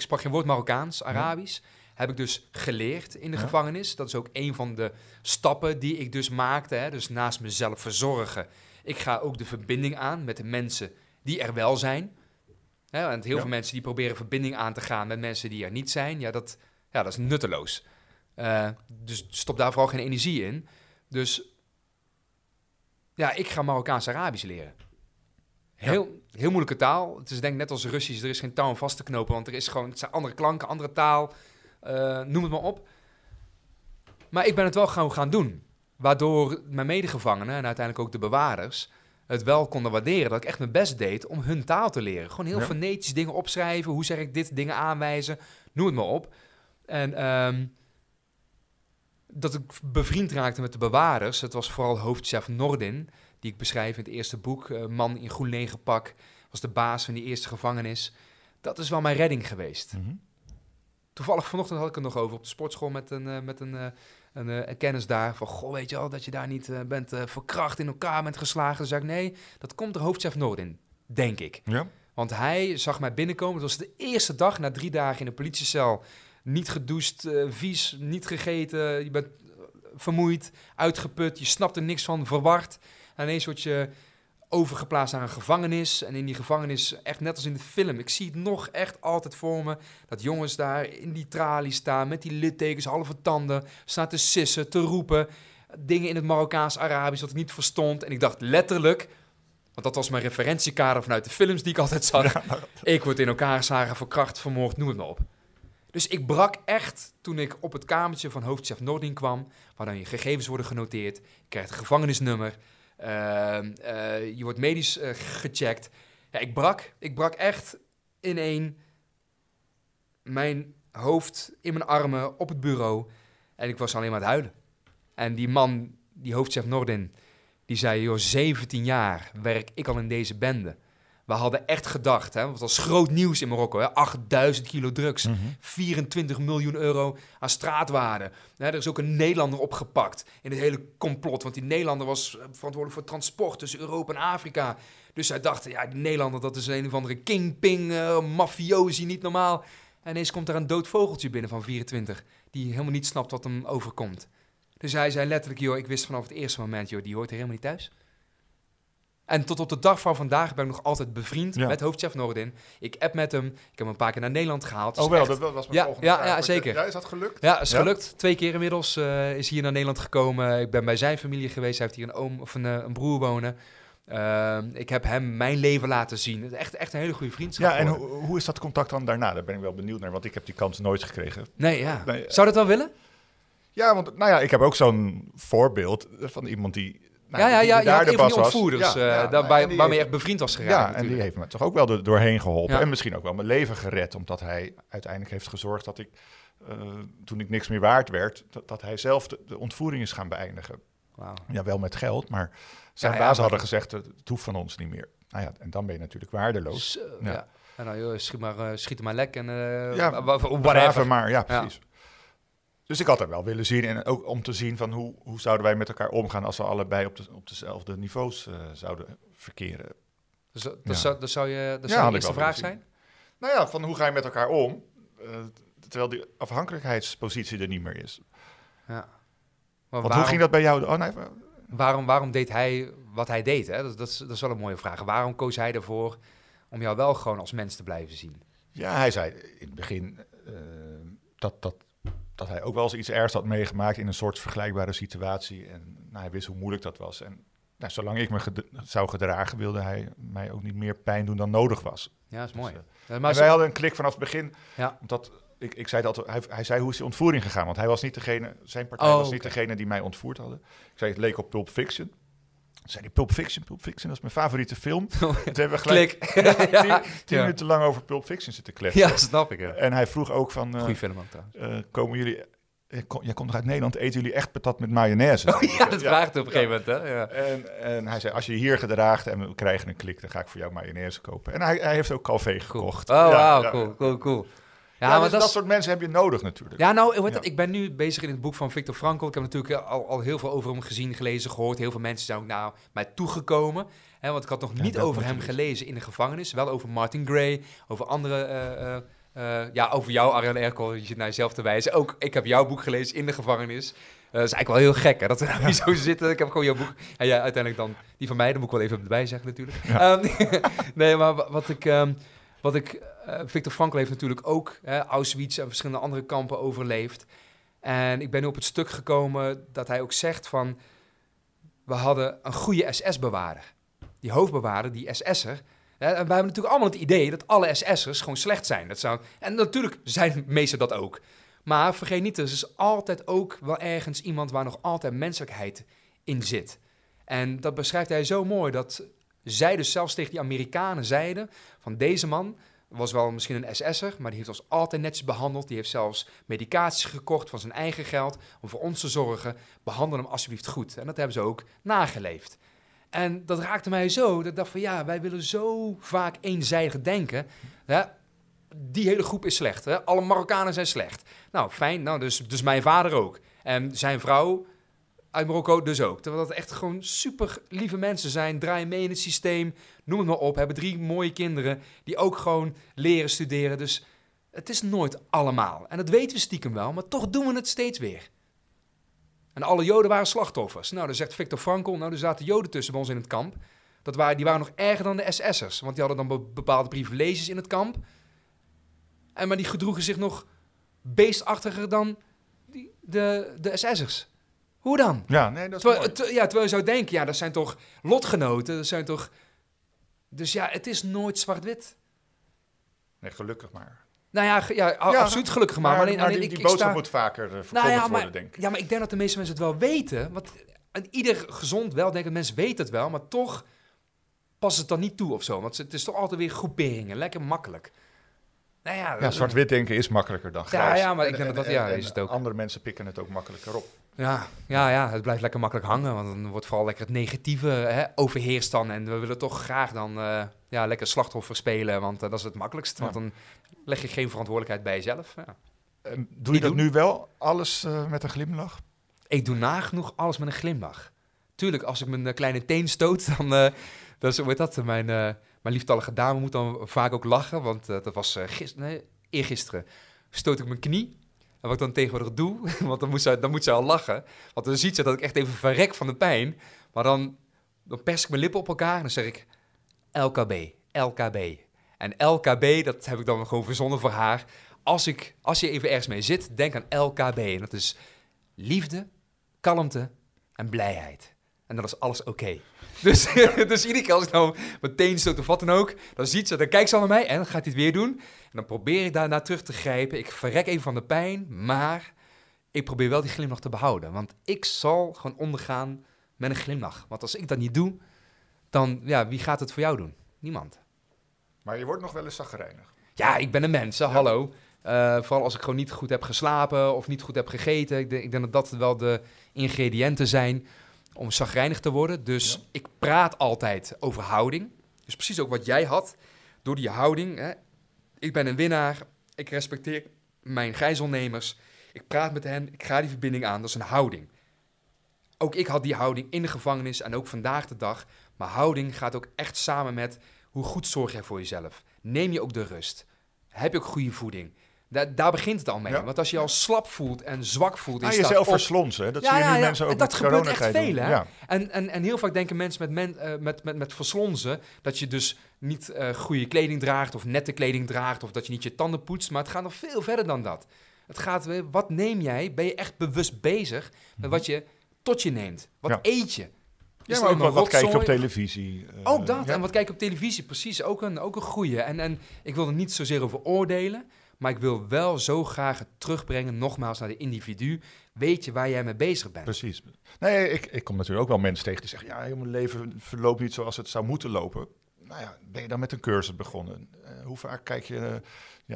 sprak geen woord Marokkaans, Arabisch. Ja. Heb ik dus geleerd in de gevangenis. Dat is ook een van de stappen die ik dus maakte. Hè. Dus naast mezelf verzorgen. Ik ga ook de verbinding aan met de mensen die er wel zijn. Hè, want heel veel mensen die proberen verbinding aan te gaan met mensen die er niet zijn. Dat is nutteloos. Dus stop daar vooral geen energie in. Dus ik ga Marokkaans-Arabisch leren. Heel moeilijke taal. Het is denk ik net als Russisch. Er is geen taal om vast te knopen, want het zijn andere klanken, andere taal. Noem het maar op. Maar ik ben het wel gaan doen. Waardoor mijn medegevangenen en uiteindelijk ook de bewaarders het wel konden waarderen dat ik echt mijn best deed om hun taal te leren. Gewoon heel fonetisch dingen opschrijven. Hoe zeg ik dit? Dingen aanwijzen. Noem het maar op. En dat ik bevriend raakte met de bewaarders. Het was vooral hoofdchef Nordin, die ik beschrijf in het eerste boek. Man in groen legerpak, was de baas van die eerste gevangenis. Dat is wel mijn redding geweest. Mm-hmm. Toevallig vanochtend had ik het nog over op de sportschool met een kennis daar. Van, goh, weet je al dat je daar niet bent verkracht, in elkaar bent geslagen. Dan zei ik, nee, dat komt door hoofdchef Nordin, denk ik. Ja. Want hij zag mij binnenkomen. Het was de eerste dag na 3 dagen in de politiecel. Niet gedoucht, vies, niet gegeten, je bent vermoeid, uitgeput, je snapt er niks van, verward. En ineens word je overgeplaatst naar een gevangenis. En in die gevangenis, echt net als in de film, ik zie het nog echt altijd voor me, dat jongens daar in die tralies staan, met die littekens, halve tanden, staan te sissen, te roepen, dingen in het Marokkaans, Arabisch, wat ik niet verstond. En ik dacht letterlijk, want dat was mijn referentiekader vanuit de films die ik altijd zag, ik word in elkaar geslagen, verkracht, vermoord, noem het maar op. Dus ik brak echt toen ik op het kamertje van hoofdchef Nordin kwam, waar dan je gegevens worden genoteerd, je krijgt een gevangenisnummer, je wordt medisch gecheckt. Ja, ik brak echt ineen, mijn hoofd in mijn armen op het bureau en ik was alleen maar aan het huilen. En die man, die hoofdchef Nordin, die zei, joh, 17 jaar werk ik al in deze bende. We hadden echt gedacht, want dat was groot nieuws in Marokko. Hè? 8000 kilo drugs, mm-hmm. 24 miljoen euro aan straatwaarde. Hè, er is ook een Nederlander opgepakt in het hele complot. Want die Nederlander was verantwoordelijk voor transport tussen Europa en Afrika. Dus zij dachten, die Nederlander, dat is een of andere kingping, mafiosi, niet normaal. En ineens komt daar een dood vogeltje binnen van 24, die helemaal niet snapt wat hem overkomt. Dus hij zei letterlijk, joh, ik wist vanaf het eerste moment, joh, die hoort hier helemaal niet thuis. En tot op de dag van vandaag ben ik nog altijd bevriend met hoofdchef Nordin. Ik app met hem. Ik heb hem een paar keer naar Nederland gehaald. Dus dat was mijn volgende vraag. Ja, zeker. Ja, is dat gelukt? Ja, is gelukt. 2 keer inmiddels is hier naar Nederland gekomen. Ik ben bij zijn familie geweest. Hij heeft hier een oom of een broer wonen. Ik heb hem mijn leven laten zien. Echt een hele goede vriendschap. Ja, en hoe is dat contact dan daarna? Daar ben ik wel benieuwd naar, want ik heb die kans nooit gekregen. Nee, ja. Nee, zou dat wel willen? Ja, want nou ja, ik heb ook zo'n voorbeeld van iemand die... Nou, ja, een van die ontvoerders waarmee je echt bevriend was geraakt. Ja, natuurlijk. En die heeft me toch ook wel doorheen geholpen. Ja. En misschien ook wel mijn leven gered, omdat hij uiteindelijk heeft gezorgd dat ik... toen ik niks meer waard werd, dat hij zelf de ontvoering is gaan beëindigen. Wow. Ja, wel met geld, maar zijn baas hadden gezegd, het hoeft van ons niet meer. Nou ja, en dan ben je natuurlijk waardeloos. Ja. En dan, joh, schiet maar lek en... whatever. Maar, ja, precies. Ja. Dus ik had dat wel willen zien. En ook om te zien van hoe zouden wij met elkaar omgaan als we allebei op dezelfde niveaus zouden verkeren. Dus dat zou je eerste vraag zijn? Nou ja, van hoe ga je met elkaar om? Terwijl die afhankelijkheidspositie er niet meer is. Ja. Want hoe ging dat bij jou? Oh, nee. Waarom deed hij wat hij deed? Hè? Dat is wel een mooie vraag. Waarom koos hij ervoor om jou wel gewoon als mens te blijven zien? Ja, hij zei in het begin dat hij ook wel eens iets ergs had meegemaakt in een soort vergelijkbare situatie. En hij wist hoe moeilijk dat was. En zolang ik me zou gedragen, wilde hij mij ook niet meer pijn doen dan nodig was. Ja, dat is mooi. Wij hadden een klik vanaf het begin. Ja. Omdat ik zei dat hij zei, hoe is die ontvoering gegaan? Want hij was niet degene, zijn partij was niet degene die mij ontvoerd hadden. Ik zei, het leek op Pulp Fiction. Zei hij, Pulp Fiction, dat is mijn favoriete film. Toen hebben we gelijk 10 minuten lang over Pulp Fiction zitten kletsen. Ja, snap ik. Ja. En hij vroeg ook van... Goeie film ook trouwens. Komen jullie... Jij komt toch uit Nederland, eten jullie echt patat met mayonaise? Oh, ja, dat vraagt op een gegeven moment. Hè? Ja. En hij zei, als je hier gedraagt en we krijgen een klik, dan ga ik voor jou mayonaise kopen. En hij heeft ook Calvé gekocht. Oh, wauw, cool. Ja, maar dus dat soort mensen heb je nodig natuurlijk. Ja, ik ben nu bezig in het boek van Viktor Frankl. Ik heb natuurlijk al heel veel over hem gezien, gelezen, gehoord. Heel veel mensen zijn ook naar mij toegekomen. Hè, want ik had nog niet over hem gelezen in de gevangenis. Wel over Martin Gray, over andere... over jou, Arjan Erkel, je naar jezelf te wijzen. Ook, ik heb jouw boek gelezen in de gevangenis. Dat is eigenlijk wel heel gek, hè, dat we nou niet zo zitten. Ik heb gewoon jouw boek. En ja, uiteindelijk dan die van mij, dan moet ik wel even erbij zeggen natuurlijk. Ja. Nee, maar Viktor Frankl heeft natuurlijk ook Auschwitz en verschillende andere kampen overleefd. En ik ben nu op het stuk gekomen dat hij ook zegt van... We hadden een goede SS-bewaarder. Die hoofdbewaarder, die SS'er... En wij hebben natuurlijk allemaal het idee dat alle SS'ers gewoon slecht zijn. En natuurlijk zijn meesten dat ook. Maar vergeet niet, er is altijd ook wel ergens iemand waar nog altijd menselijkheid in zit. En dat beschrijft hij zo mooi, dat zij dus zelfs tegen die Amerikanen zeiden... van deze man was wel misschien een SS'er, maar die heeft ons altijd netjes behandeld. Die heeft zelfs medicatie gekocht van zijn eigen geld om voor ons te zorgen. Behandel hem alsjeblieft goed. En dat hebben ze ook nageleefd. En dat raakte mij zo, dat ik dacht van ja, wij willen zo vaak eenzijdig denken. Hè? Die hele groep is slecht, hè? Alle Marokkanen zijn slecht. Nou, fijn, dus mijn vader ook. En zijn vrouw uit Marokko dus ook. Terwijl dat echt gewoon super lieve mensen zijn, draaien mee in het systeem, noem het maar op. Hebben 3 mooie kinderen die ook gewoon leren studeren. Dus het is nooit allemaal. En dat weten we stiekem wel, maar toch doen we het steeds weer. En alle Joden waren slachtoffers. Nou, dan zegt Viktor Frankl, er zaten Joden tussen bij ons in het kamp. Die waren nog erger dan de SS'ers, want die hadden dan bepaalde privileges in het kamp. Maar die gedroegen zich nog beestachtiger dan de SS'ers. Hoe dan? Ja, nee, dat is mooi. Terwijl je zou denken, dat zijn toch lotgenoten, dat zijn toch... Dus ja, het is nooit zwart-wit. Nee, gelukkig maar. Nou absoluut gelukkig maar. Die boodschap moet vaker verkondigd worden, denk ik. Ja, maar ik denk dat de meeste mensen het wel weten. Want ieder gezond weldenkend mens weet het wel, maar toch past het dan niet toe of zo. Want het is toch altijd weer groeperingen, lekker makkelijk. Zwart-wit denken is makkelijker dan grijs. Ja, maar ik denk dat is het ook. Andere mensen pikken het ook makkelijker op. Ja, het blijft lekker makkelijk hangen, want dan wordt vooral lekker het negatieve overheerst dan. En we willen toch graag dan lekker slachtoffer spelen, want dat is het makkelijkst. Want dan leg je geen verantwoordelijkheid bij jezelf. Ja. Doe je dat nu wel, alles met een glimlach? Ik doe nagenoeg alles met een glimlach. Tuurlijk, als ik mijn kleine teen stoot, dan wordt dat mijn... Mijn lieftallige dame moet dan vaak ook lachen, want dat was eergisteren. Stoot ik mijn knie. En wat ik dan tegenwoordig doe, want dan moet ze al lachen. Want dan ziet ze dat ik echt even verrek van de pijn. Maar dan pers ik mijn lippen op elkaar en dan zeg ik LKB. En LKB, dat heb ik dan gewoon verzonnen voor haar. Als je even ergens mee zit, denk aan LKB. En dat is liefde, kalmte en blijheid. En dan is alles oké. Dus, dus iedere keer als ik nou meteen stoot of wat dan ook, dan ziet ze, dan kijkt ze al naar mij en dan gaat hij het weer doen. En dan probeer ik daarna terug te grijpen. Ik verrek even van de pijn, maar ik probeer wel die glimlach te behouden. Want ik zal gewoon ondergaan met een glimlach. Want als ik dat niet doe, dan, ja, wie gaat het voor jou doen? Niemand. Maar je wordt nog wel eens chagrijnig. Ja, ik ben een mens, hè? Ja. Hallo. Vooral als ik gewoon niet goed heb geslapen of niet goed heb gegeten. Ik denk dat dat wel de ingrediënten zijn om chagrijnig te worden. Dus ik praat altijd over houding. Dus precies ook wat jij had. Door die houding. Hè. Ik ben een winnaar. Ik respecteer mijn gijzelnemers. Ik praat met hen. Ik ga die verbinding aan. Dat is een houding. Ook ik had die houding in de gevangenis en ook vandaag de dag. Maar houding gaat ook echt samen met hoe goed zorg jij voor jezelf. Neem je ook de rust. Heb je ook goede voeding. Daar begint het al mee. Ja. Want als je al slap voelt en zwak voelt... En jezelf verslonsen. Dat zie je nu mensen ook met corona. Dat gebeurt echt veel. Hè? Ja. En heel vaak denken mensen met verslonsen... dat je dus niet goede kleding draagt of nette kleding draagt... of dat je niet je tanden poetst. Maar het gaat nog veel verder dan dat. Het gaat, wat neem jij? Ben je echt bewust bezig met wat je tot je neemt? Wat eet je? Ja, maar ook wat kijk je op televisie. Ook dat. Ja. En wat kijk je op televisie, precies. Ook een goeie. En ik wil er niet zozeer over oordelen... Maar ik wil wel zo graag het terugbrengen, nogmaals, naar de individu. Weet je waar jij mee bezig bent? Precies. Nee, ik kom natuurlijk ook wel mensen tegen die zeggen... ja, mijn leven verloopt niet zoals het zou moeten lopen. Nou ja, ben je dan met een cursus begonnen? Hoe vaak kijk je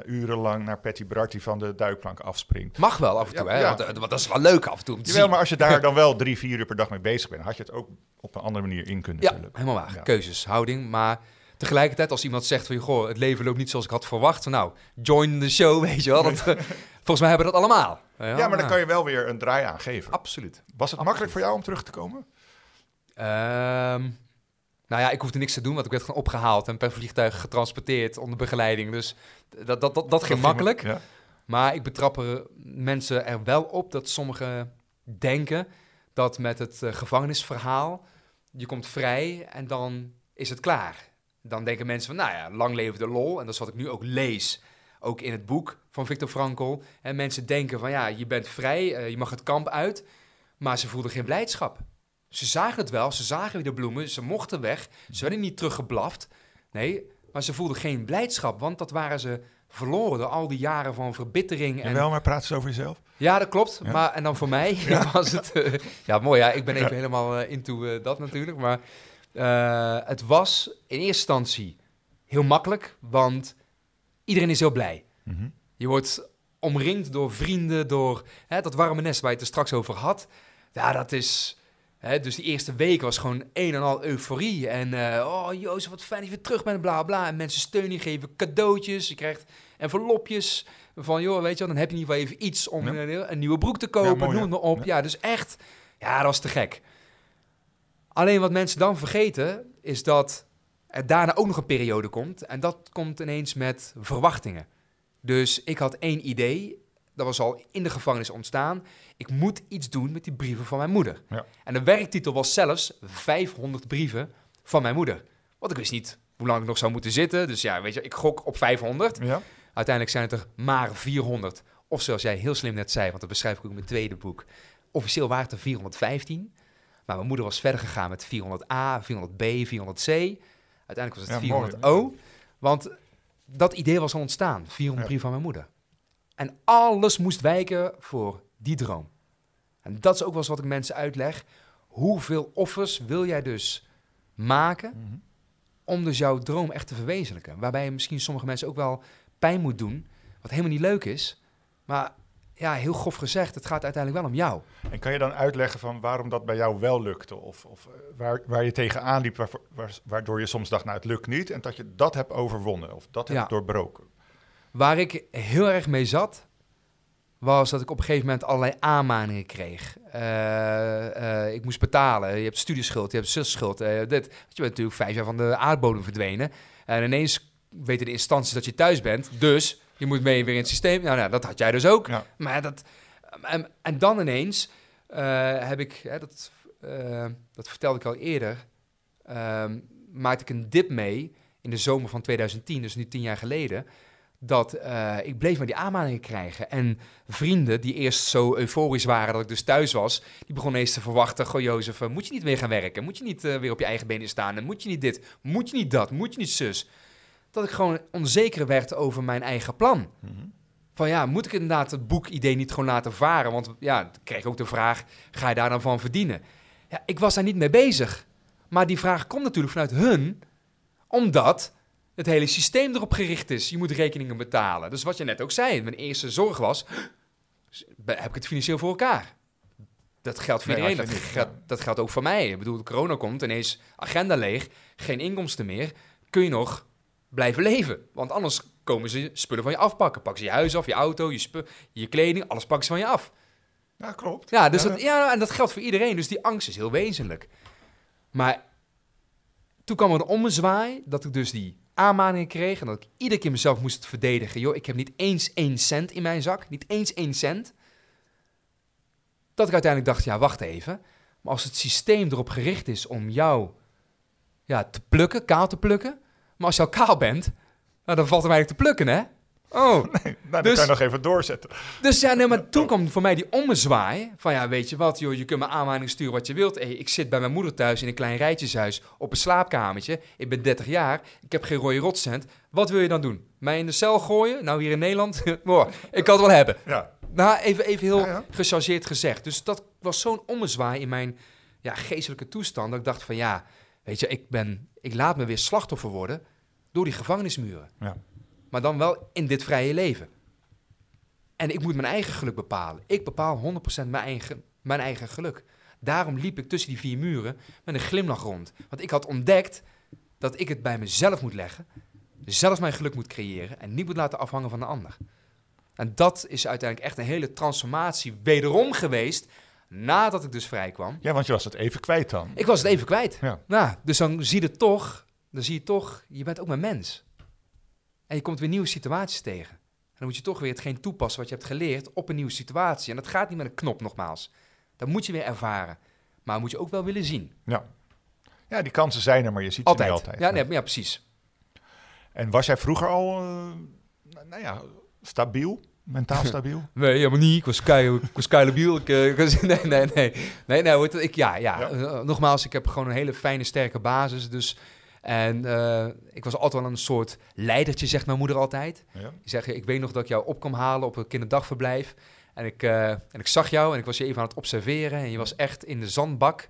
urenlang naar Patty Brad die van de duikplank afspringt? Mag wel af en toe, hè? Ja. Want dat is wel leuk af en toe om te zien. Maar als je daar dan wel 3-4 uur per dag mee bezig bent... had je het ook op een andere manier in kunnen vullen. Ja, helemaal waar. Ja. Keuzes, houding, maar... Tegelijkertijd als iemand zegt van, goh, het leven loopt niet zoals ik had verwacht. Nou, join the show, weet je wel. Dat, volgens mij hebben we dat allemaal. Ja, maar dan kan je wel weer een draai aan geven. Absoluut. Was het makkelijk voor jou om terug te komen? Nou ja, ik hoefde niks te doen, want ik werd gewoon opgehaald... en per vliegtuig getransporteerd onder begeleiding. Dus dat ging makkelijk. Ja. Maar ik betrap mensen er wel op dat sommigen denken... dat met het gevangenisverhaal, je komt vrij en dan is het klaar... Dan denken mensen van, nou ja, lang leven de lol. En dat is wat ik nu ook lees, ook in het boek van Viktor Frankl. En mensen denken van, ja, je bent vrij, je mag het kamp uit. Maar ze voelden geen blijdschap. Ze zagen het wel, ze zagen weer de bloemen, ze mochten weg. Ze werden niet teruggeblaft. Nee, maar ze voelden geen blijdschap, want dat waren ze verloren door al die jaren van verbittering. En... Jawel, maar praat eens over jezelf. Ja, dat klopt. Ja. Maar, en dan voor mij was het... ja, mooi, ja, ik ben even helemaal into dat natuurlijk, maar... het was in eerste instantie heel makkelijk, want iedereen is heel blij. Mm-hmm. Je wordt omringd door vrienden, door dat warme nest waar je het er straks over had. Ja, dat is... dus die eerste week was gewoon een en al euforie. En oh, Jozef, wat fijn dat je weer terug bent, bla, bla. En mensen steun je, geven cadeautjes, je krijgt envelopjes. Van, joh, weet je wel, dan heb je in ieder geval even iets om een nieuwe broek te kopen, noem maar op. Ja, dus echt, ja, dat was te gek. Alleen wat mensen dan vergeten, is dat er daarna ook nog een periode komt. En dat komt ineens met verwachtingen. Dus ik had één idee, dat was al in de gevangenis ontstaan. Ik moet iets doen met die brieven van mijn moeder. Ja. En de werktitel was zelfs 500 brieven van mijn moeder. Want ik wist niet hoe lang ik nog zou moeten zitten. Dus ja, weet je, ik gok op 500. Ja. Uiteindelijk zijn het er maar 400. Of zoals jij heel slim net zei, want dat beschrijf ik ook in mijn tweede boek. Officieel waren het er 415. Maar mijn moeder was verder gegaan met 400A, 400B, 400C. Uiteindelijk was het 400O. Mooi. Want dat idee was al ontstaan. 400 brieven van mijn moeder. En alles moest wijken voor die droom. En dat is ook wel eens wat ik mensen uitleg. Hoeveel offers wil jij dus maken... om dus jouw droom echt te verwezenlijken? Waarbij je misschien sommige mensen ook wel pijn moet doen. Wat helemaal niet leuk is. Maar... Ja, heel grof gezegd, het gaat uiteindelijk wel om jou. En kan je dan uitleggen van waarom dat bij jou wel lukte? Of waar je tegenaan liep, waardoor je soms dacht, nou, het lukt niet... en dat je dat hebt overwonnen of dat hebt doorbroken? Waar ik heel erg mee zat, was dat ik op een gegeven moment allerlei aanmaningen kreeg. Ik moest betalen, je hebt studieschuld, je hebt zusschuld. Dit. Je bent natuurlijk 5 jaar van de aardbodem verdwenen. En ineens weten de instanties dat je thuis bent, dus... Je moet mee weer in het systeem. Nou, dat had jij dus ook. Ja. Maar dat, en dan ineens heb ik... dat vertelde ik al eerder. Maakte ik een dip mee in de zomer van 2010, dus nu 10 jaar geleden. dat ik bleef maar die aanmaningen krijgen. En vrienden die eerst zo euforisch waren dat ik dus thuis was, die begonnen eens te verwachten, goh Jozef, moet je niet meer gaan werken? Moet je niet weer op je eigen benen staan? En moet je niet dit? Moet je niet dat? Moet je niet zus? Dat ik gewoon onzeker werd over mijn eigen plan. Mm-hmm. Van ja, moet ik inderdaad het boekidee niet gewoon laten varen? Want ja, ik kreeg ook de vraag, ga je daar dan van verdienen? Ja, ik was daar niet mee bezig. Maar die vraag komt natuurlijk vanuit hun, omdat het hele systeem erop gericht is. Je moet rekeningen betalen. Dus wat je net ook zei, mijn eerste zorg was, heb ik het financieel voor elkaar? Dat geldt voor iedereen, dat geldt ook voor mij. Ik bedoel, corona komt, ineens agenda leeg, geen inkomsten meer. Kun je nog blijven leven? Want anders komen ze spullen van je afpakken. Pakken ze je huis af, je auto, je kleding, alles pakken ze van je af. Ja, klopt. Ja, dus ja. En dat geldt voor iedereen. Dus die angst is heel wezenlijk. Maar toen kwam er een ommezwaai dat ik dus die aanmaningen kreeg en dat ik iedere keer mezelf moest verdedigen. Joh, ik heb niet eens 1 cent in mijn zak. Niet eens 1 cent. Dat ik uiteindelijk dacht, ja, wacht even. Maar als het systeem erop gericht is om jou te plukken, kaal te plukken. Maar als je al kaal bent, nou, dan valt hem eigenlijk te plukken, hè? Oh, nee, nou, dan kan je nog even doorzetten. Dus ja, nee, maar toen kwam voor mij die ommezwaai van ja, weet je wat, joh, je kunt me aanmaning sturen wat je wilt. Hey, ik zit bij mijn moeder thuis in een klein rijtjeshuis op een slaapkamertje. Ik ben 30 jaar, ik heb geen rode rotcent. Wat wil je dan doen? Mij in de cel gooien? Nou, hier in Nederland? Wow, ik kan het wel hebben. Ja. Nou, even heel gechargeerd gezegd. Dus dat was zo'n ommezwaai in mijn geestelijke toestand dat ik dacht van ja, weet je, ik laat me weer slachtoffer worden door die gevangenismuren. Ja. Maar dan wel in dit vrije leven. En ik moet mijn eigen geluk bepalen. Ik bepaal 100% mijn eigen geluk. Daarom liep ik tussen die 4 muren met een glimlach rond. Want ik had ontdekt dat ik het bij mezelf moet leggen. Zelf mijn geluk moet creëren en niet moet laten afhangen van de ander. En dat is uiteindelijk echt een hele transformatie wederom geweest nadat ik dus vrij kwam. Ja, want je was het even kwijt dan. Ik was het even kwijt. Ja. Nou, dus dan zie je toch, je bent ook maar mens. En je komt weer nieuwe situaties tegen. En dan moet je toch weer hetgeen toepassen wat je hebt geleerd op een nieuwe situatie. En dat gaat niet met een knop, nogmaals. Dat moet je weer ervaren. Maar moet je ook wel willen zien. Ja, ja, die kansen zijn er, maar je ziet ze niet altijd. Ja, nee, ja, precies. En was jij vroeger al stabiel? Mentaal stabiel? Nee, helemaal niet. Ik was keilabiel. Nogmaals, ik heb gewoon een hele fijne, sterke basis. Dus... En ik was altijd wel een soort leidertje, zegt mijn moeder altijd. Ja. Die zegt, ik weet nog dat ik jou op kwam halen op een kinderdagverblijf. En ik zag jou en ik was je even aan het observeren. En je was echt in de zandbak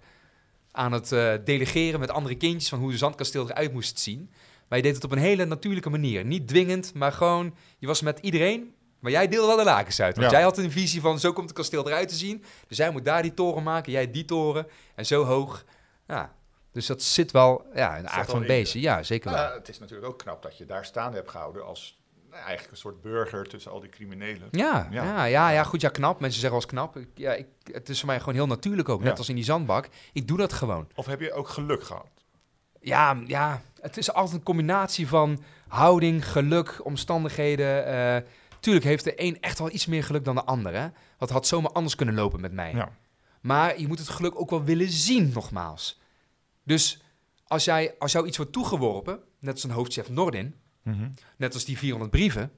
aan het delegeren met andere kindjes van hoe de zandkasteel eruit moest zien. Maar je deed het op een hele natuurlijke manier. Niet dwingend, maar gewoon, je was met iedereen. Maar jij deelde wel de lakens uit. Want jij had een visie van, zo komt het kasteel eruit te zien. Dus jij moet daar die toren maken, jij die toren. En zo hoog, ja. Dus dat zit wel in de aard van het beestje. Ja, zeker wel. Het is natuurlijk ook knap dat je daar staande hebt gehouden als eigenlijk een soort burger tussen al die criminelen. Ja, goed. Ja, knap. Mensen zeggen wel eens knap. Het is voor mij gewoon heel natuurlijk ook. Net als in die zandbak. Ik doe dat gewoon. Of heb je ook geluk gehad? Ja. Het is altijd een combinatie van houding, geluk, omstandigheden. Tuurlijk heeft de een echt wel iets meer geluk dan de ander. Hè? Dat had zomaar anders kunnen lopen met mij. Ja. Maar je moet het geluk ook wel willen zien, nogmaals. Dus als jou iets wordt toegeworpen, net als een hoofdchef Nordin, net als die 400 brieven,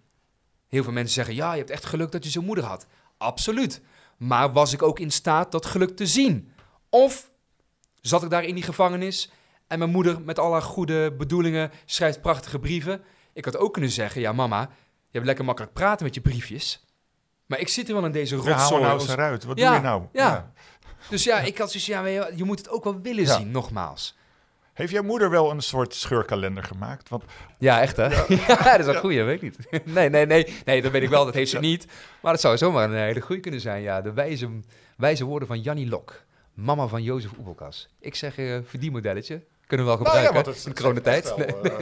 heel veel mensen zeggen, ja, je hebt echt geluk dat je zo'n moeder had. Absoluut. Maar was ik ook in staat dat geluk te zien? Of zat ik daar in die gevangenis en mijn moeder met al haar goede bedoelingen schrijft prachtige brieven? Ik had ook kunnen zeggen, ja mama, je hebt lekker makkelijk praten met je briefjes. Maar ik zit hier wel in deze rotzooi. Haal nou eens eruit, wat doe je nou? Ja. Dus ja, ik had zoiets, je moet het ook wel willen zien, nogmaals. Heeft jouw moeder wel een soort scheurkalender gemaakt? Want... Ja, echt hè? Ja, dat is een goeie, weet ik niet. Nee, dat weet ik wel, dat heeft ze niet. Maar dat zou zomaar een hele goeie kunnen zijn, ja. De wijze woorden van Jannie Lok, mama van Jozef Oubakas. Ik zeg, verdienmodelletje, kunnen we wel gebruiken in de coronatijd.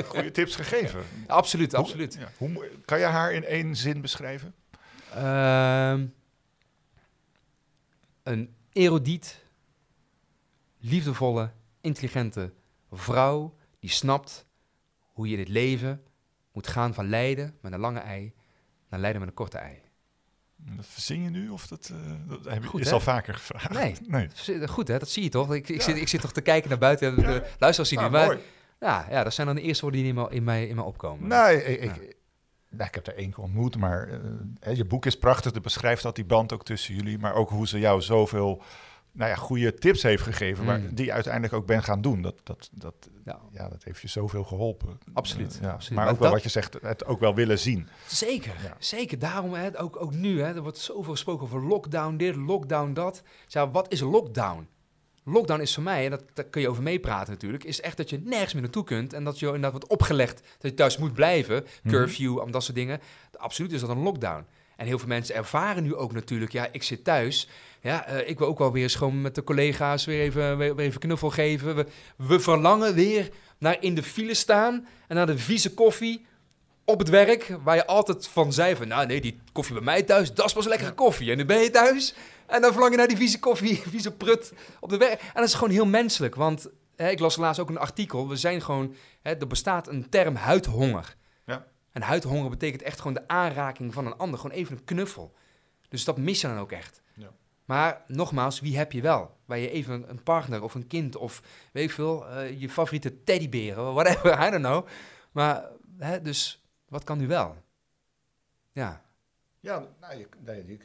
Goede tips gegeven. Ja, absoluut. Ja. Hoe, kan je haar in 1 zin beschrijven? Een erudiet, liefdevolle, intelligente vrouw die snapt hoe je in het leven moet gaan van lijden met een lange ei naar lijden met een korte ei. Dat verzin je nu? Of dat is al vaker gevraagd. Nee. Goed hè, dat zie je toch? Ik zit toch te kijken naar buiten. Ja. Luister, zie je. Maar dat zijn dan de eerste woorden die in mij opkomen. Nee, ik nou, ik heb er één keer ontmoet, maar je boek is prachtig. Het beschrijft dat die band ook tussen jullie, maar ook hoe ze jou zoveel goede tips heeft gegeven, maar die uiteindelijk ook ben gaan doen. Dat heeft je zoveel geholpen. Absoluut. Absoluut. Maar ook wel dat, wat je zegt, het ook wel willen zien. Zeker, zeker. Daarom, hè, ook nu, hè, er wordt zoveel gesproken over lockdown dit, lockdown dat. Ja, wat is lockdown? Lockdown is voor mij, en daar kun je over meepraten natuurlijk, is echt dat je nergens meer naartoe kunt en dat je inderdaad wordt opgelegd dat je thuis moet blijven. Curfew, dat soort dingen. Absoluut is dat een lockdown. En heel veel mensen ervaren nu ook natuurlijk, ik zit thuis. Ik wil ook wel weer eens gewoon met de collega's weer even knuffel geven. We verlangen weer naar in de file staan en naar de vieze koffie op het werk, waar je altijd van zei van, nou nee, die koffie bij mij thuis, dat is pas lekkere koffie. En dan ben je thuis en dan verlang je naar die vieze koffie, vieze prut op de werk. En dat is gewoon heel menselijk, want ik las laatst ook een artikel. We zijn gewoon, er bestaat een term huidhonger. En huidhonger betekent echt gewoon de aanraking van een ander. Gewoon even een knuffel. Dus dat mis je dan ook echt. Ja. Maar nogmaals, wie heb je wel? Waar je even een partner of een kind of weet ik veel, je favoriete teddyberen, whatever, I don't know. Maar dus wat kan nu wel? Ja. Ja, nou,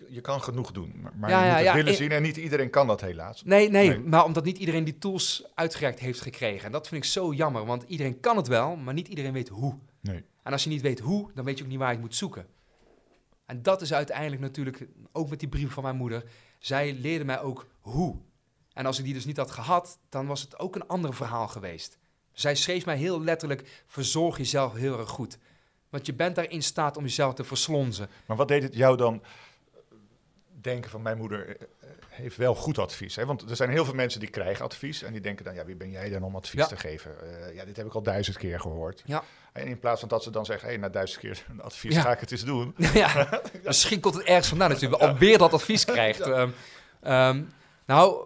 je kan genoeg doen. Maar je moet het willen zien en niet iedereen kan dat helaas. Nee, maar omdat niet iedereen die tools uitgereikt heeft gekregen. En dat vind ik zo jammer, want iedereen kan het wel, maar niet iedereen weet hoe. Nee. En als je niet weet hoe, dan weet je ook niet waar je het moet zoeken. En dat is uiteindelijk natuurlijk, ook met die brief van mijn moeder, zij leerde mij ook hoe. En als ik die dus niet had gehad, dan was het ook een ander verhaal geweest. Zij schreef mij heel letterlijk, verzorg jezelf heel erg goed. Want je bent daar in staat om jezelf te verslonzen. Maar wat deed het jou dan denken van mijn moeder heeft wel goed advies? Hè? Want er zijn heel veel mensen die krijgen advies en die denken dan, wie ben jij dan om advies te geven? Dit heb ik al 1000 keer gehoord. Ja. En in plaats van dat ze dan zeggen, na 1000 keer een advies ga ik het eens doen. Misschien komt het ergens vandaan dat je alweer dat advies krijgt. Ja.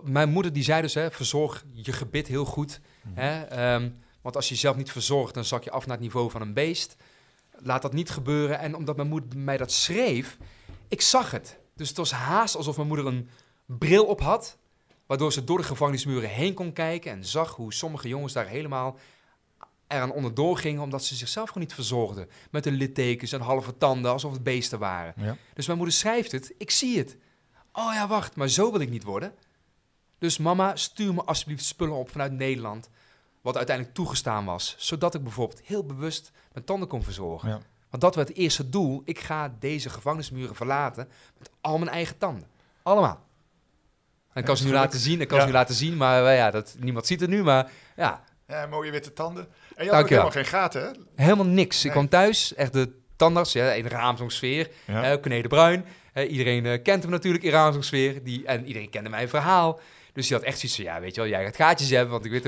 Mijn moeder die zei dus, verzorg je gebit heel goed. Hè? Want als je jezelf niet verzorgt, dan zak je af naar het niveau van een beest. Laat dat niet gebeuren. En omdat mijn moeder mij dat schreef, ik zag het. Dus het was haast alsof mijn moeder een bril op had, waardoor ze door de gevangenismuren heen kon kijken en zag hoe sommige jongens daar helemaal eraan onderdoor gingen, omdat ze zichzelf gewoon niet verzorgden. Met de littekens en halve tanden, alsof het beesten waren. Ja. Dus mijn moeder schrijft het, ik zie het. Oh ja, wacht, maar zo wil ik niet worden. Dus mama, stuur me alsjeblieft spullen op vanuit Nederland, wat uiteindelijk toegestaan was, zodat ik bijvoorbeeld heel bewust mijn tanden kon verzorgen. Ja. Want dat werd het eerste doel. Ik ga deze gevangenismuren verlaten met al mijn eigen tanden. Allemaal. En ik kan ze nu laten zien, maar niemand ziet het nu, maar ja. Ja, mooie witte tanden. En je had ook helemaal geen gaten, hè? Helemaal niks. Nee. Ik kwam thuis, echt de tandarts, in Ramessonkveer, Kneede Bruin. Iedereen kent hem natuurlijk in Ramessonkveer. En iedereen kende mijn verhaal. Dus die had echt zoiets van, weet je wel, jij gaat gaatjes hebben, want ik weet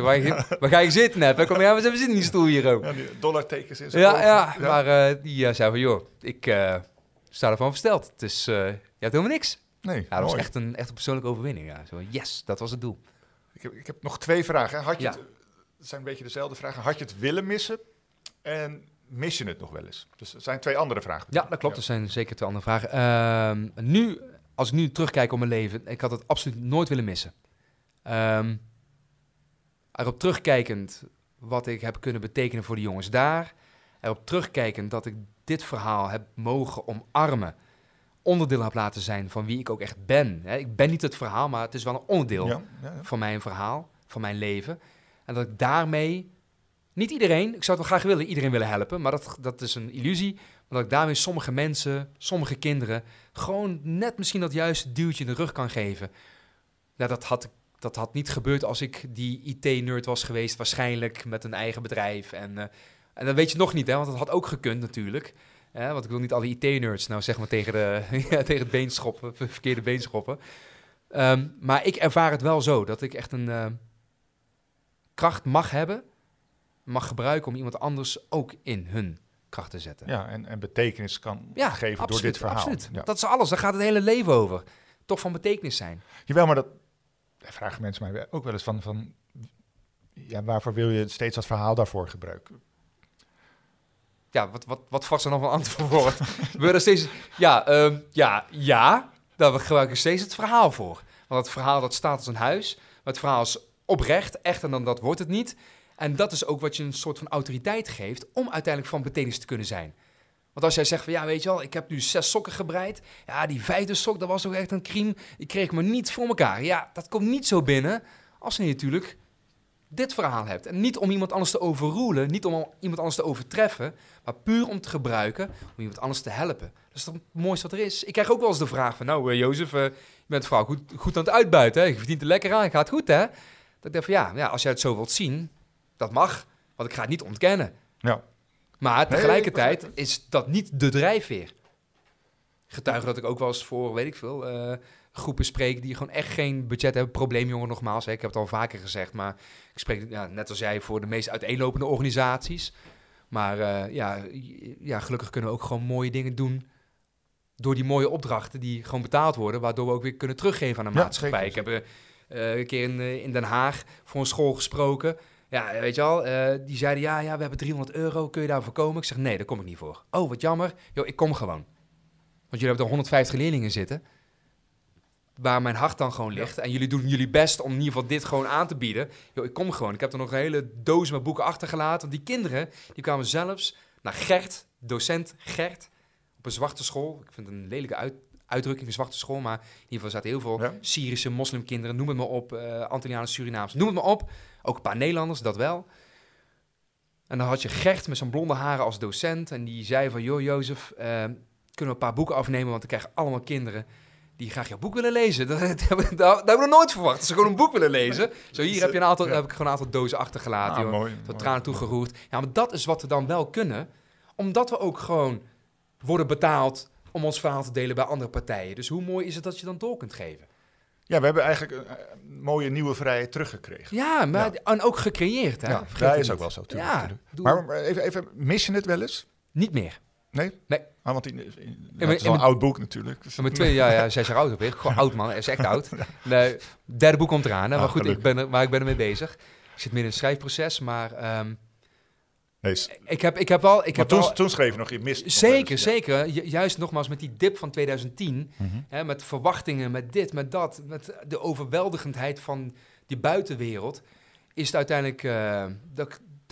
waar ga je zitten hebben. Kom maar, we zitten in die stoel hier ook. Ja, dollartekens in zijn ogen. Maar die zei van, joh, ik sta ervan versteld. Dus je hebt helemaal niks. Nee, dat was echt een persoonlijke overwinning. Ja. Zo, yes, dat was het doel. Ik heb nog 2 vragen. Had je het, dat zijn een beetje dezelfde vragen. Had je het willen missen en mis je het nog wel eens? Dus dat zijn 2 andere vragen. Ja, dat klopt. Dat zijn zeker 2 andere vragen. Als ik nu terugkijk op mijn leven, ik had het absoluut nooit willen missen. Erop terugkijkend wat ik heb kunnen betekenen voor de jongens daar. Erop terugkijkend dat ik dit verhaal heb mogen omarmen. Onderdeel heb laten zijn van wie ik ook echt ben. Ik ben niet het verhaal, maar het is wel een onderdeel van mijn verhaal, van mijn leven. En dat ik daarmee, niet iedereen, ik zou het wel graag willen, iedereen willen helpen, maar dat is een illusie. Maar dat ik daarmee sommige mensen, sommige kinderen, gewoon net misschien dat juiste duwtje in de rug kan geven. Nou, dat had niet gebeurd als ik die IT-nerd was geweest, waarschijnlijk met een eigen bedrijf. En dat weet je nog niet, hè, want dat had ook gekund natuurlijk. Want ik wil niet alle IT-nerds nou zeg maar tegen het been schoppen, verkeerde been schoppen. Maar ik ervaar het wel zo, dat ik echt een kracht mag hebben, mag gebruiken om iemand anders ook in hun kracht te zetten. Ja, en betekenis kan geven absoluut, door dit verhaal. Absoluut. Ja. Dat is alles, daar gaat het hele leven over. Toch van betekenis zijn. Jawel, maar dat vragen mensen mij ook wel eens van waarvoor wil je steeds dat verhaal daarvoor gebruiken? Ja, wat vast er nog een antwoord wordt. Daar gebruiken we steeds het verhaal voor. Want het verhaal dat staat als een huis, maar het verhaal is oprecht, echter dan dat wordt het niet. En dat is ook wat je een soort van autoriteit geeft om uiteindelijk van betekenis te kunnen zijn. Want als jij zegt van ja, weet je wel, ik heb nu 6 sokken gebreid. Ja, die 5e sok, dat was ook echt een crime. Ik kreeg me niet voor elkaar. Ja, dat komt niet zo binnen als je natuurlijk dit verhaal hebt. En niet om iemand anders te overroelen, niet om iemand anders te overtreffen, maar puur om te gebruiken, om iemand anders te helpen. Dat is toch het mooiste wat er is. Ik krijg ook wel eens de vraag van, nou Jozef, je bent vooral goed aan het uitbuiten. Hè? Je verdient er lekker aan, je gaat goed hè. Dat ik denk van ja, als jij het zo wilt zien, dat mag. Want ik ga het niet ontkennen. Ja. Maar tegelijkertijd is dat niet de drijfveer. Getuige dat ik ook wel eens voor, weet ik veel, groepen spreek die gewoon echt geen budget hebben. Probleemjongen nogmaals, hè. Ik heb het al vaker gezegd. Maar ik spreek, ja, net als jij, voor de meest uiteenlopende organisaties. Maar ja, gelukkig kunnen we ook gewoon mooie dingen doen door die mooie opdrachten die gewoon betaald worden. Waardoor we ook weer kunnen teruggeven aan de maatschappij. Ik heb een keer in Den Haag voor een school gesproken. Ja, weet je al, die zeiden, ja, we hebben €300, kun je daarvoor komen? Ik zeg, nee, daar kom ik niet voor. Oh, wat jammer. Yo, ik kom gewoon. Want jullie hebben er 150 leerlingen zitten, waar mijn hart dan gewoon ligt. Ja. En jullie doen jullie best om in ieder geval dit gewoon aan te bieden. Yo, ik kom gewoon. Ik heb er nog een hele doos met boeken achtergelaten. Want die kinderen, die kwamen zelfs naar Gert, docent Gert, op een zwarte school. Ik vind het een lelijke uitdrukking, een zwarte school. Maar in ieder geval zaten heel veel Syrische moslimkinderen, noem het maar op. Antilliaanse, Surinaams, noem het maar op. Ook een paar Nederlanders, dat wel. En dan had je Gert met zijn blonde haren als docent. En die zei van, joh Jozef, kunnen we een paar boeken afnemen? Want we krijgen allemaal kinderen die graag jouw boek willen lezen. Dat hebben we nooit verwacht. Ze gewoon een boek willen lezen. Zo, hier heb je heb ik gewoon een aantal dozen achtergelaten. Ah, mooi, tot tranen toegeroerd. Ja, maar dat is wat we dan wel kunnen. Omdat we ook gewoon worden betaald om ons verhaal te delen bij andere partijen. Dus hoe mooi is het dat je dan door kunt geven? Ja, we hebben eigenlijk een mooie nieuwe vrijheid teruggekregen. Ja, maar en ook gecreëerd. Hè? Ja, dat is ook wel zo. Maar even, mis je het wel eens? Niet meer. Nee? Ah, want het is wel een oud boek natuurlijk. Dus mijn 6 jaar oud op weer. Gewoon oud man, is echt oud. Nee, 3e boek komt eraan. Hè? Maar goed, ik ben ermee bezig. Ik zit midden in het schrijfproces, maar... Toen schreef je nog, je mist. Zeker. Juist nogmaals met die dip van 2010. Mm-hmm. Hè, met verwachtingen, met dit, met dat. Met de overweldigendheid van die buitenwereld. Is het uiteindelijk dat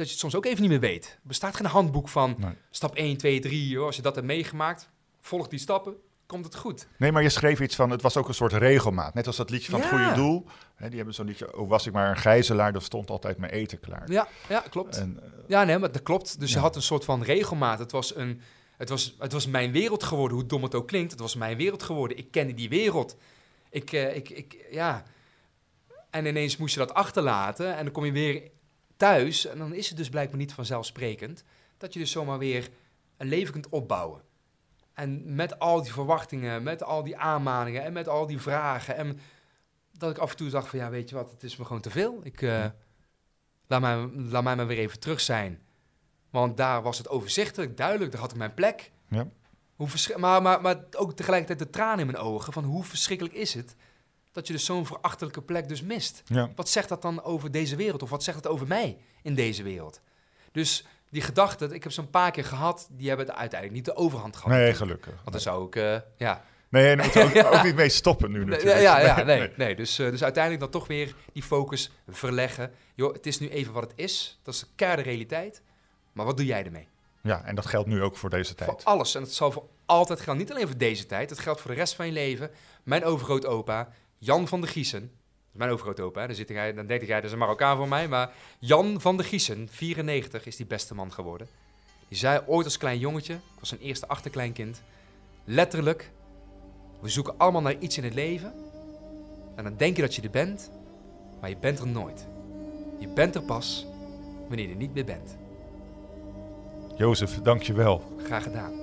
je het soms ook even niet meer weet. Er bestaat geen handboek van stap 1, 2, 3. Hoor. Als je dat hebt meegemaakt, volg die stappen. Komt het goed? Nee, maar je schreef iets van, het was ook een soort regelmaat. Net als dat liedje van het goede doel. Hè, die hebben zo'n liedje, oh was ik maar een gijzelaar, dat stond altijd mijn eten klaar. Ja, klopt. En, maar dat klopt. Dus je had een soort van regelmaat. Het was mijn wereld geworden, hoe dom het ook klinkt. Het was mijn wereld geworden. Ik kende die wereld. En ineens moest je dat achterlaten en dan kom je weer thuis. En dan is het dus blijkbaar niet vanzelfsprekend dat je dus zomaar weer een leven kunt opbouwen. En met al die verwachtingen, met al die aanmaningen en met al die vragen. En dat ik af en toe dacht van, ja, weet je wat, het is me gewoon te veel. Laat mij maar weer even terug zijn. Want daar was het overzichtelijk, duidelijk, daar had ik mijn plek. Ja. Maar ook tegelijkertijd de tranen in mijn ogen van hoe verschrikkelijk is het dat je dus zo'n verachtelijke plek dus mist. Ja. Wat zegt dat dan over deze wereld? Of wat zegt het over mij in deze wereld? Dus... die gedachten, ik heb ze een paar keer gehad, die hebben het uiteindelijk niet de overhand gehad. Nee, gelukkig. Want dan zou ik, Nee, daar moeten we ook niet mee stoppen nu natuurlijk. Nee. Dus uiteindelijk dan toch weer die focus verleggen. Joh, het is nu even wat het is. Dat is de keiharde realiteit. Maar wat doe jij ermee? Ja, en dat geldt nu ook voor deze tijd. Voor alles. En dat zal voor altijd gelden. Niet alleen voor deze tijd. Het geldt voor de rest van je leven. Mijn overgrootopa, Jan van der Giesen... mijn overgrootopa, hè? Dan denkt hij, dat is een Marokkaan voor mij. Maar Jan van der Giesen, 94, is die beste man geworden. Die zei ooit als klein jongetje, ik was zijn eerste achterkleinkind... letterlijk, we zoeken allemaal naar iets in het leven... en dan denk je dat je er bent, maar je bent er nooit. Je bent er pas wanneer je er niet meer bent. Jozef, dank je wel. Graag gedaan.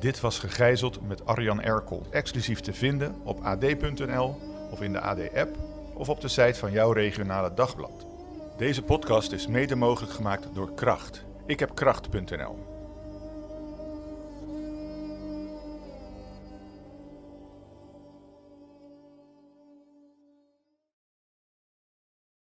Dit was Gegijzeld met Arjan Erkel. Exclusief te vinden op ad.nl... of in de AD-app of op de site van jouw regionale dagblad. Deze podcast is mede mogelijk gemaakt door Kracht. Ik heb kracht.nl.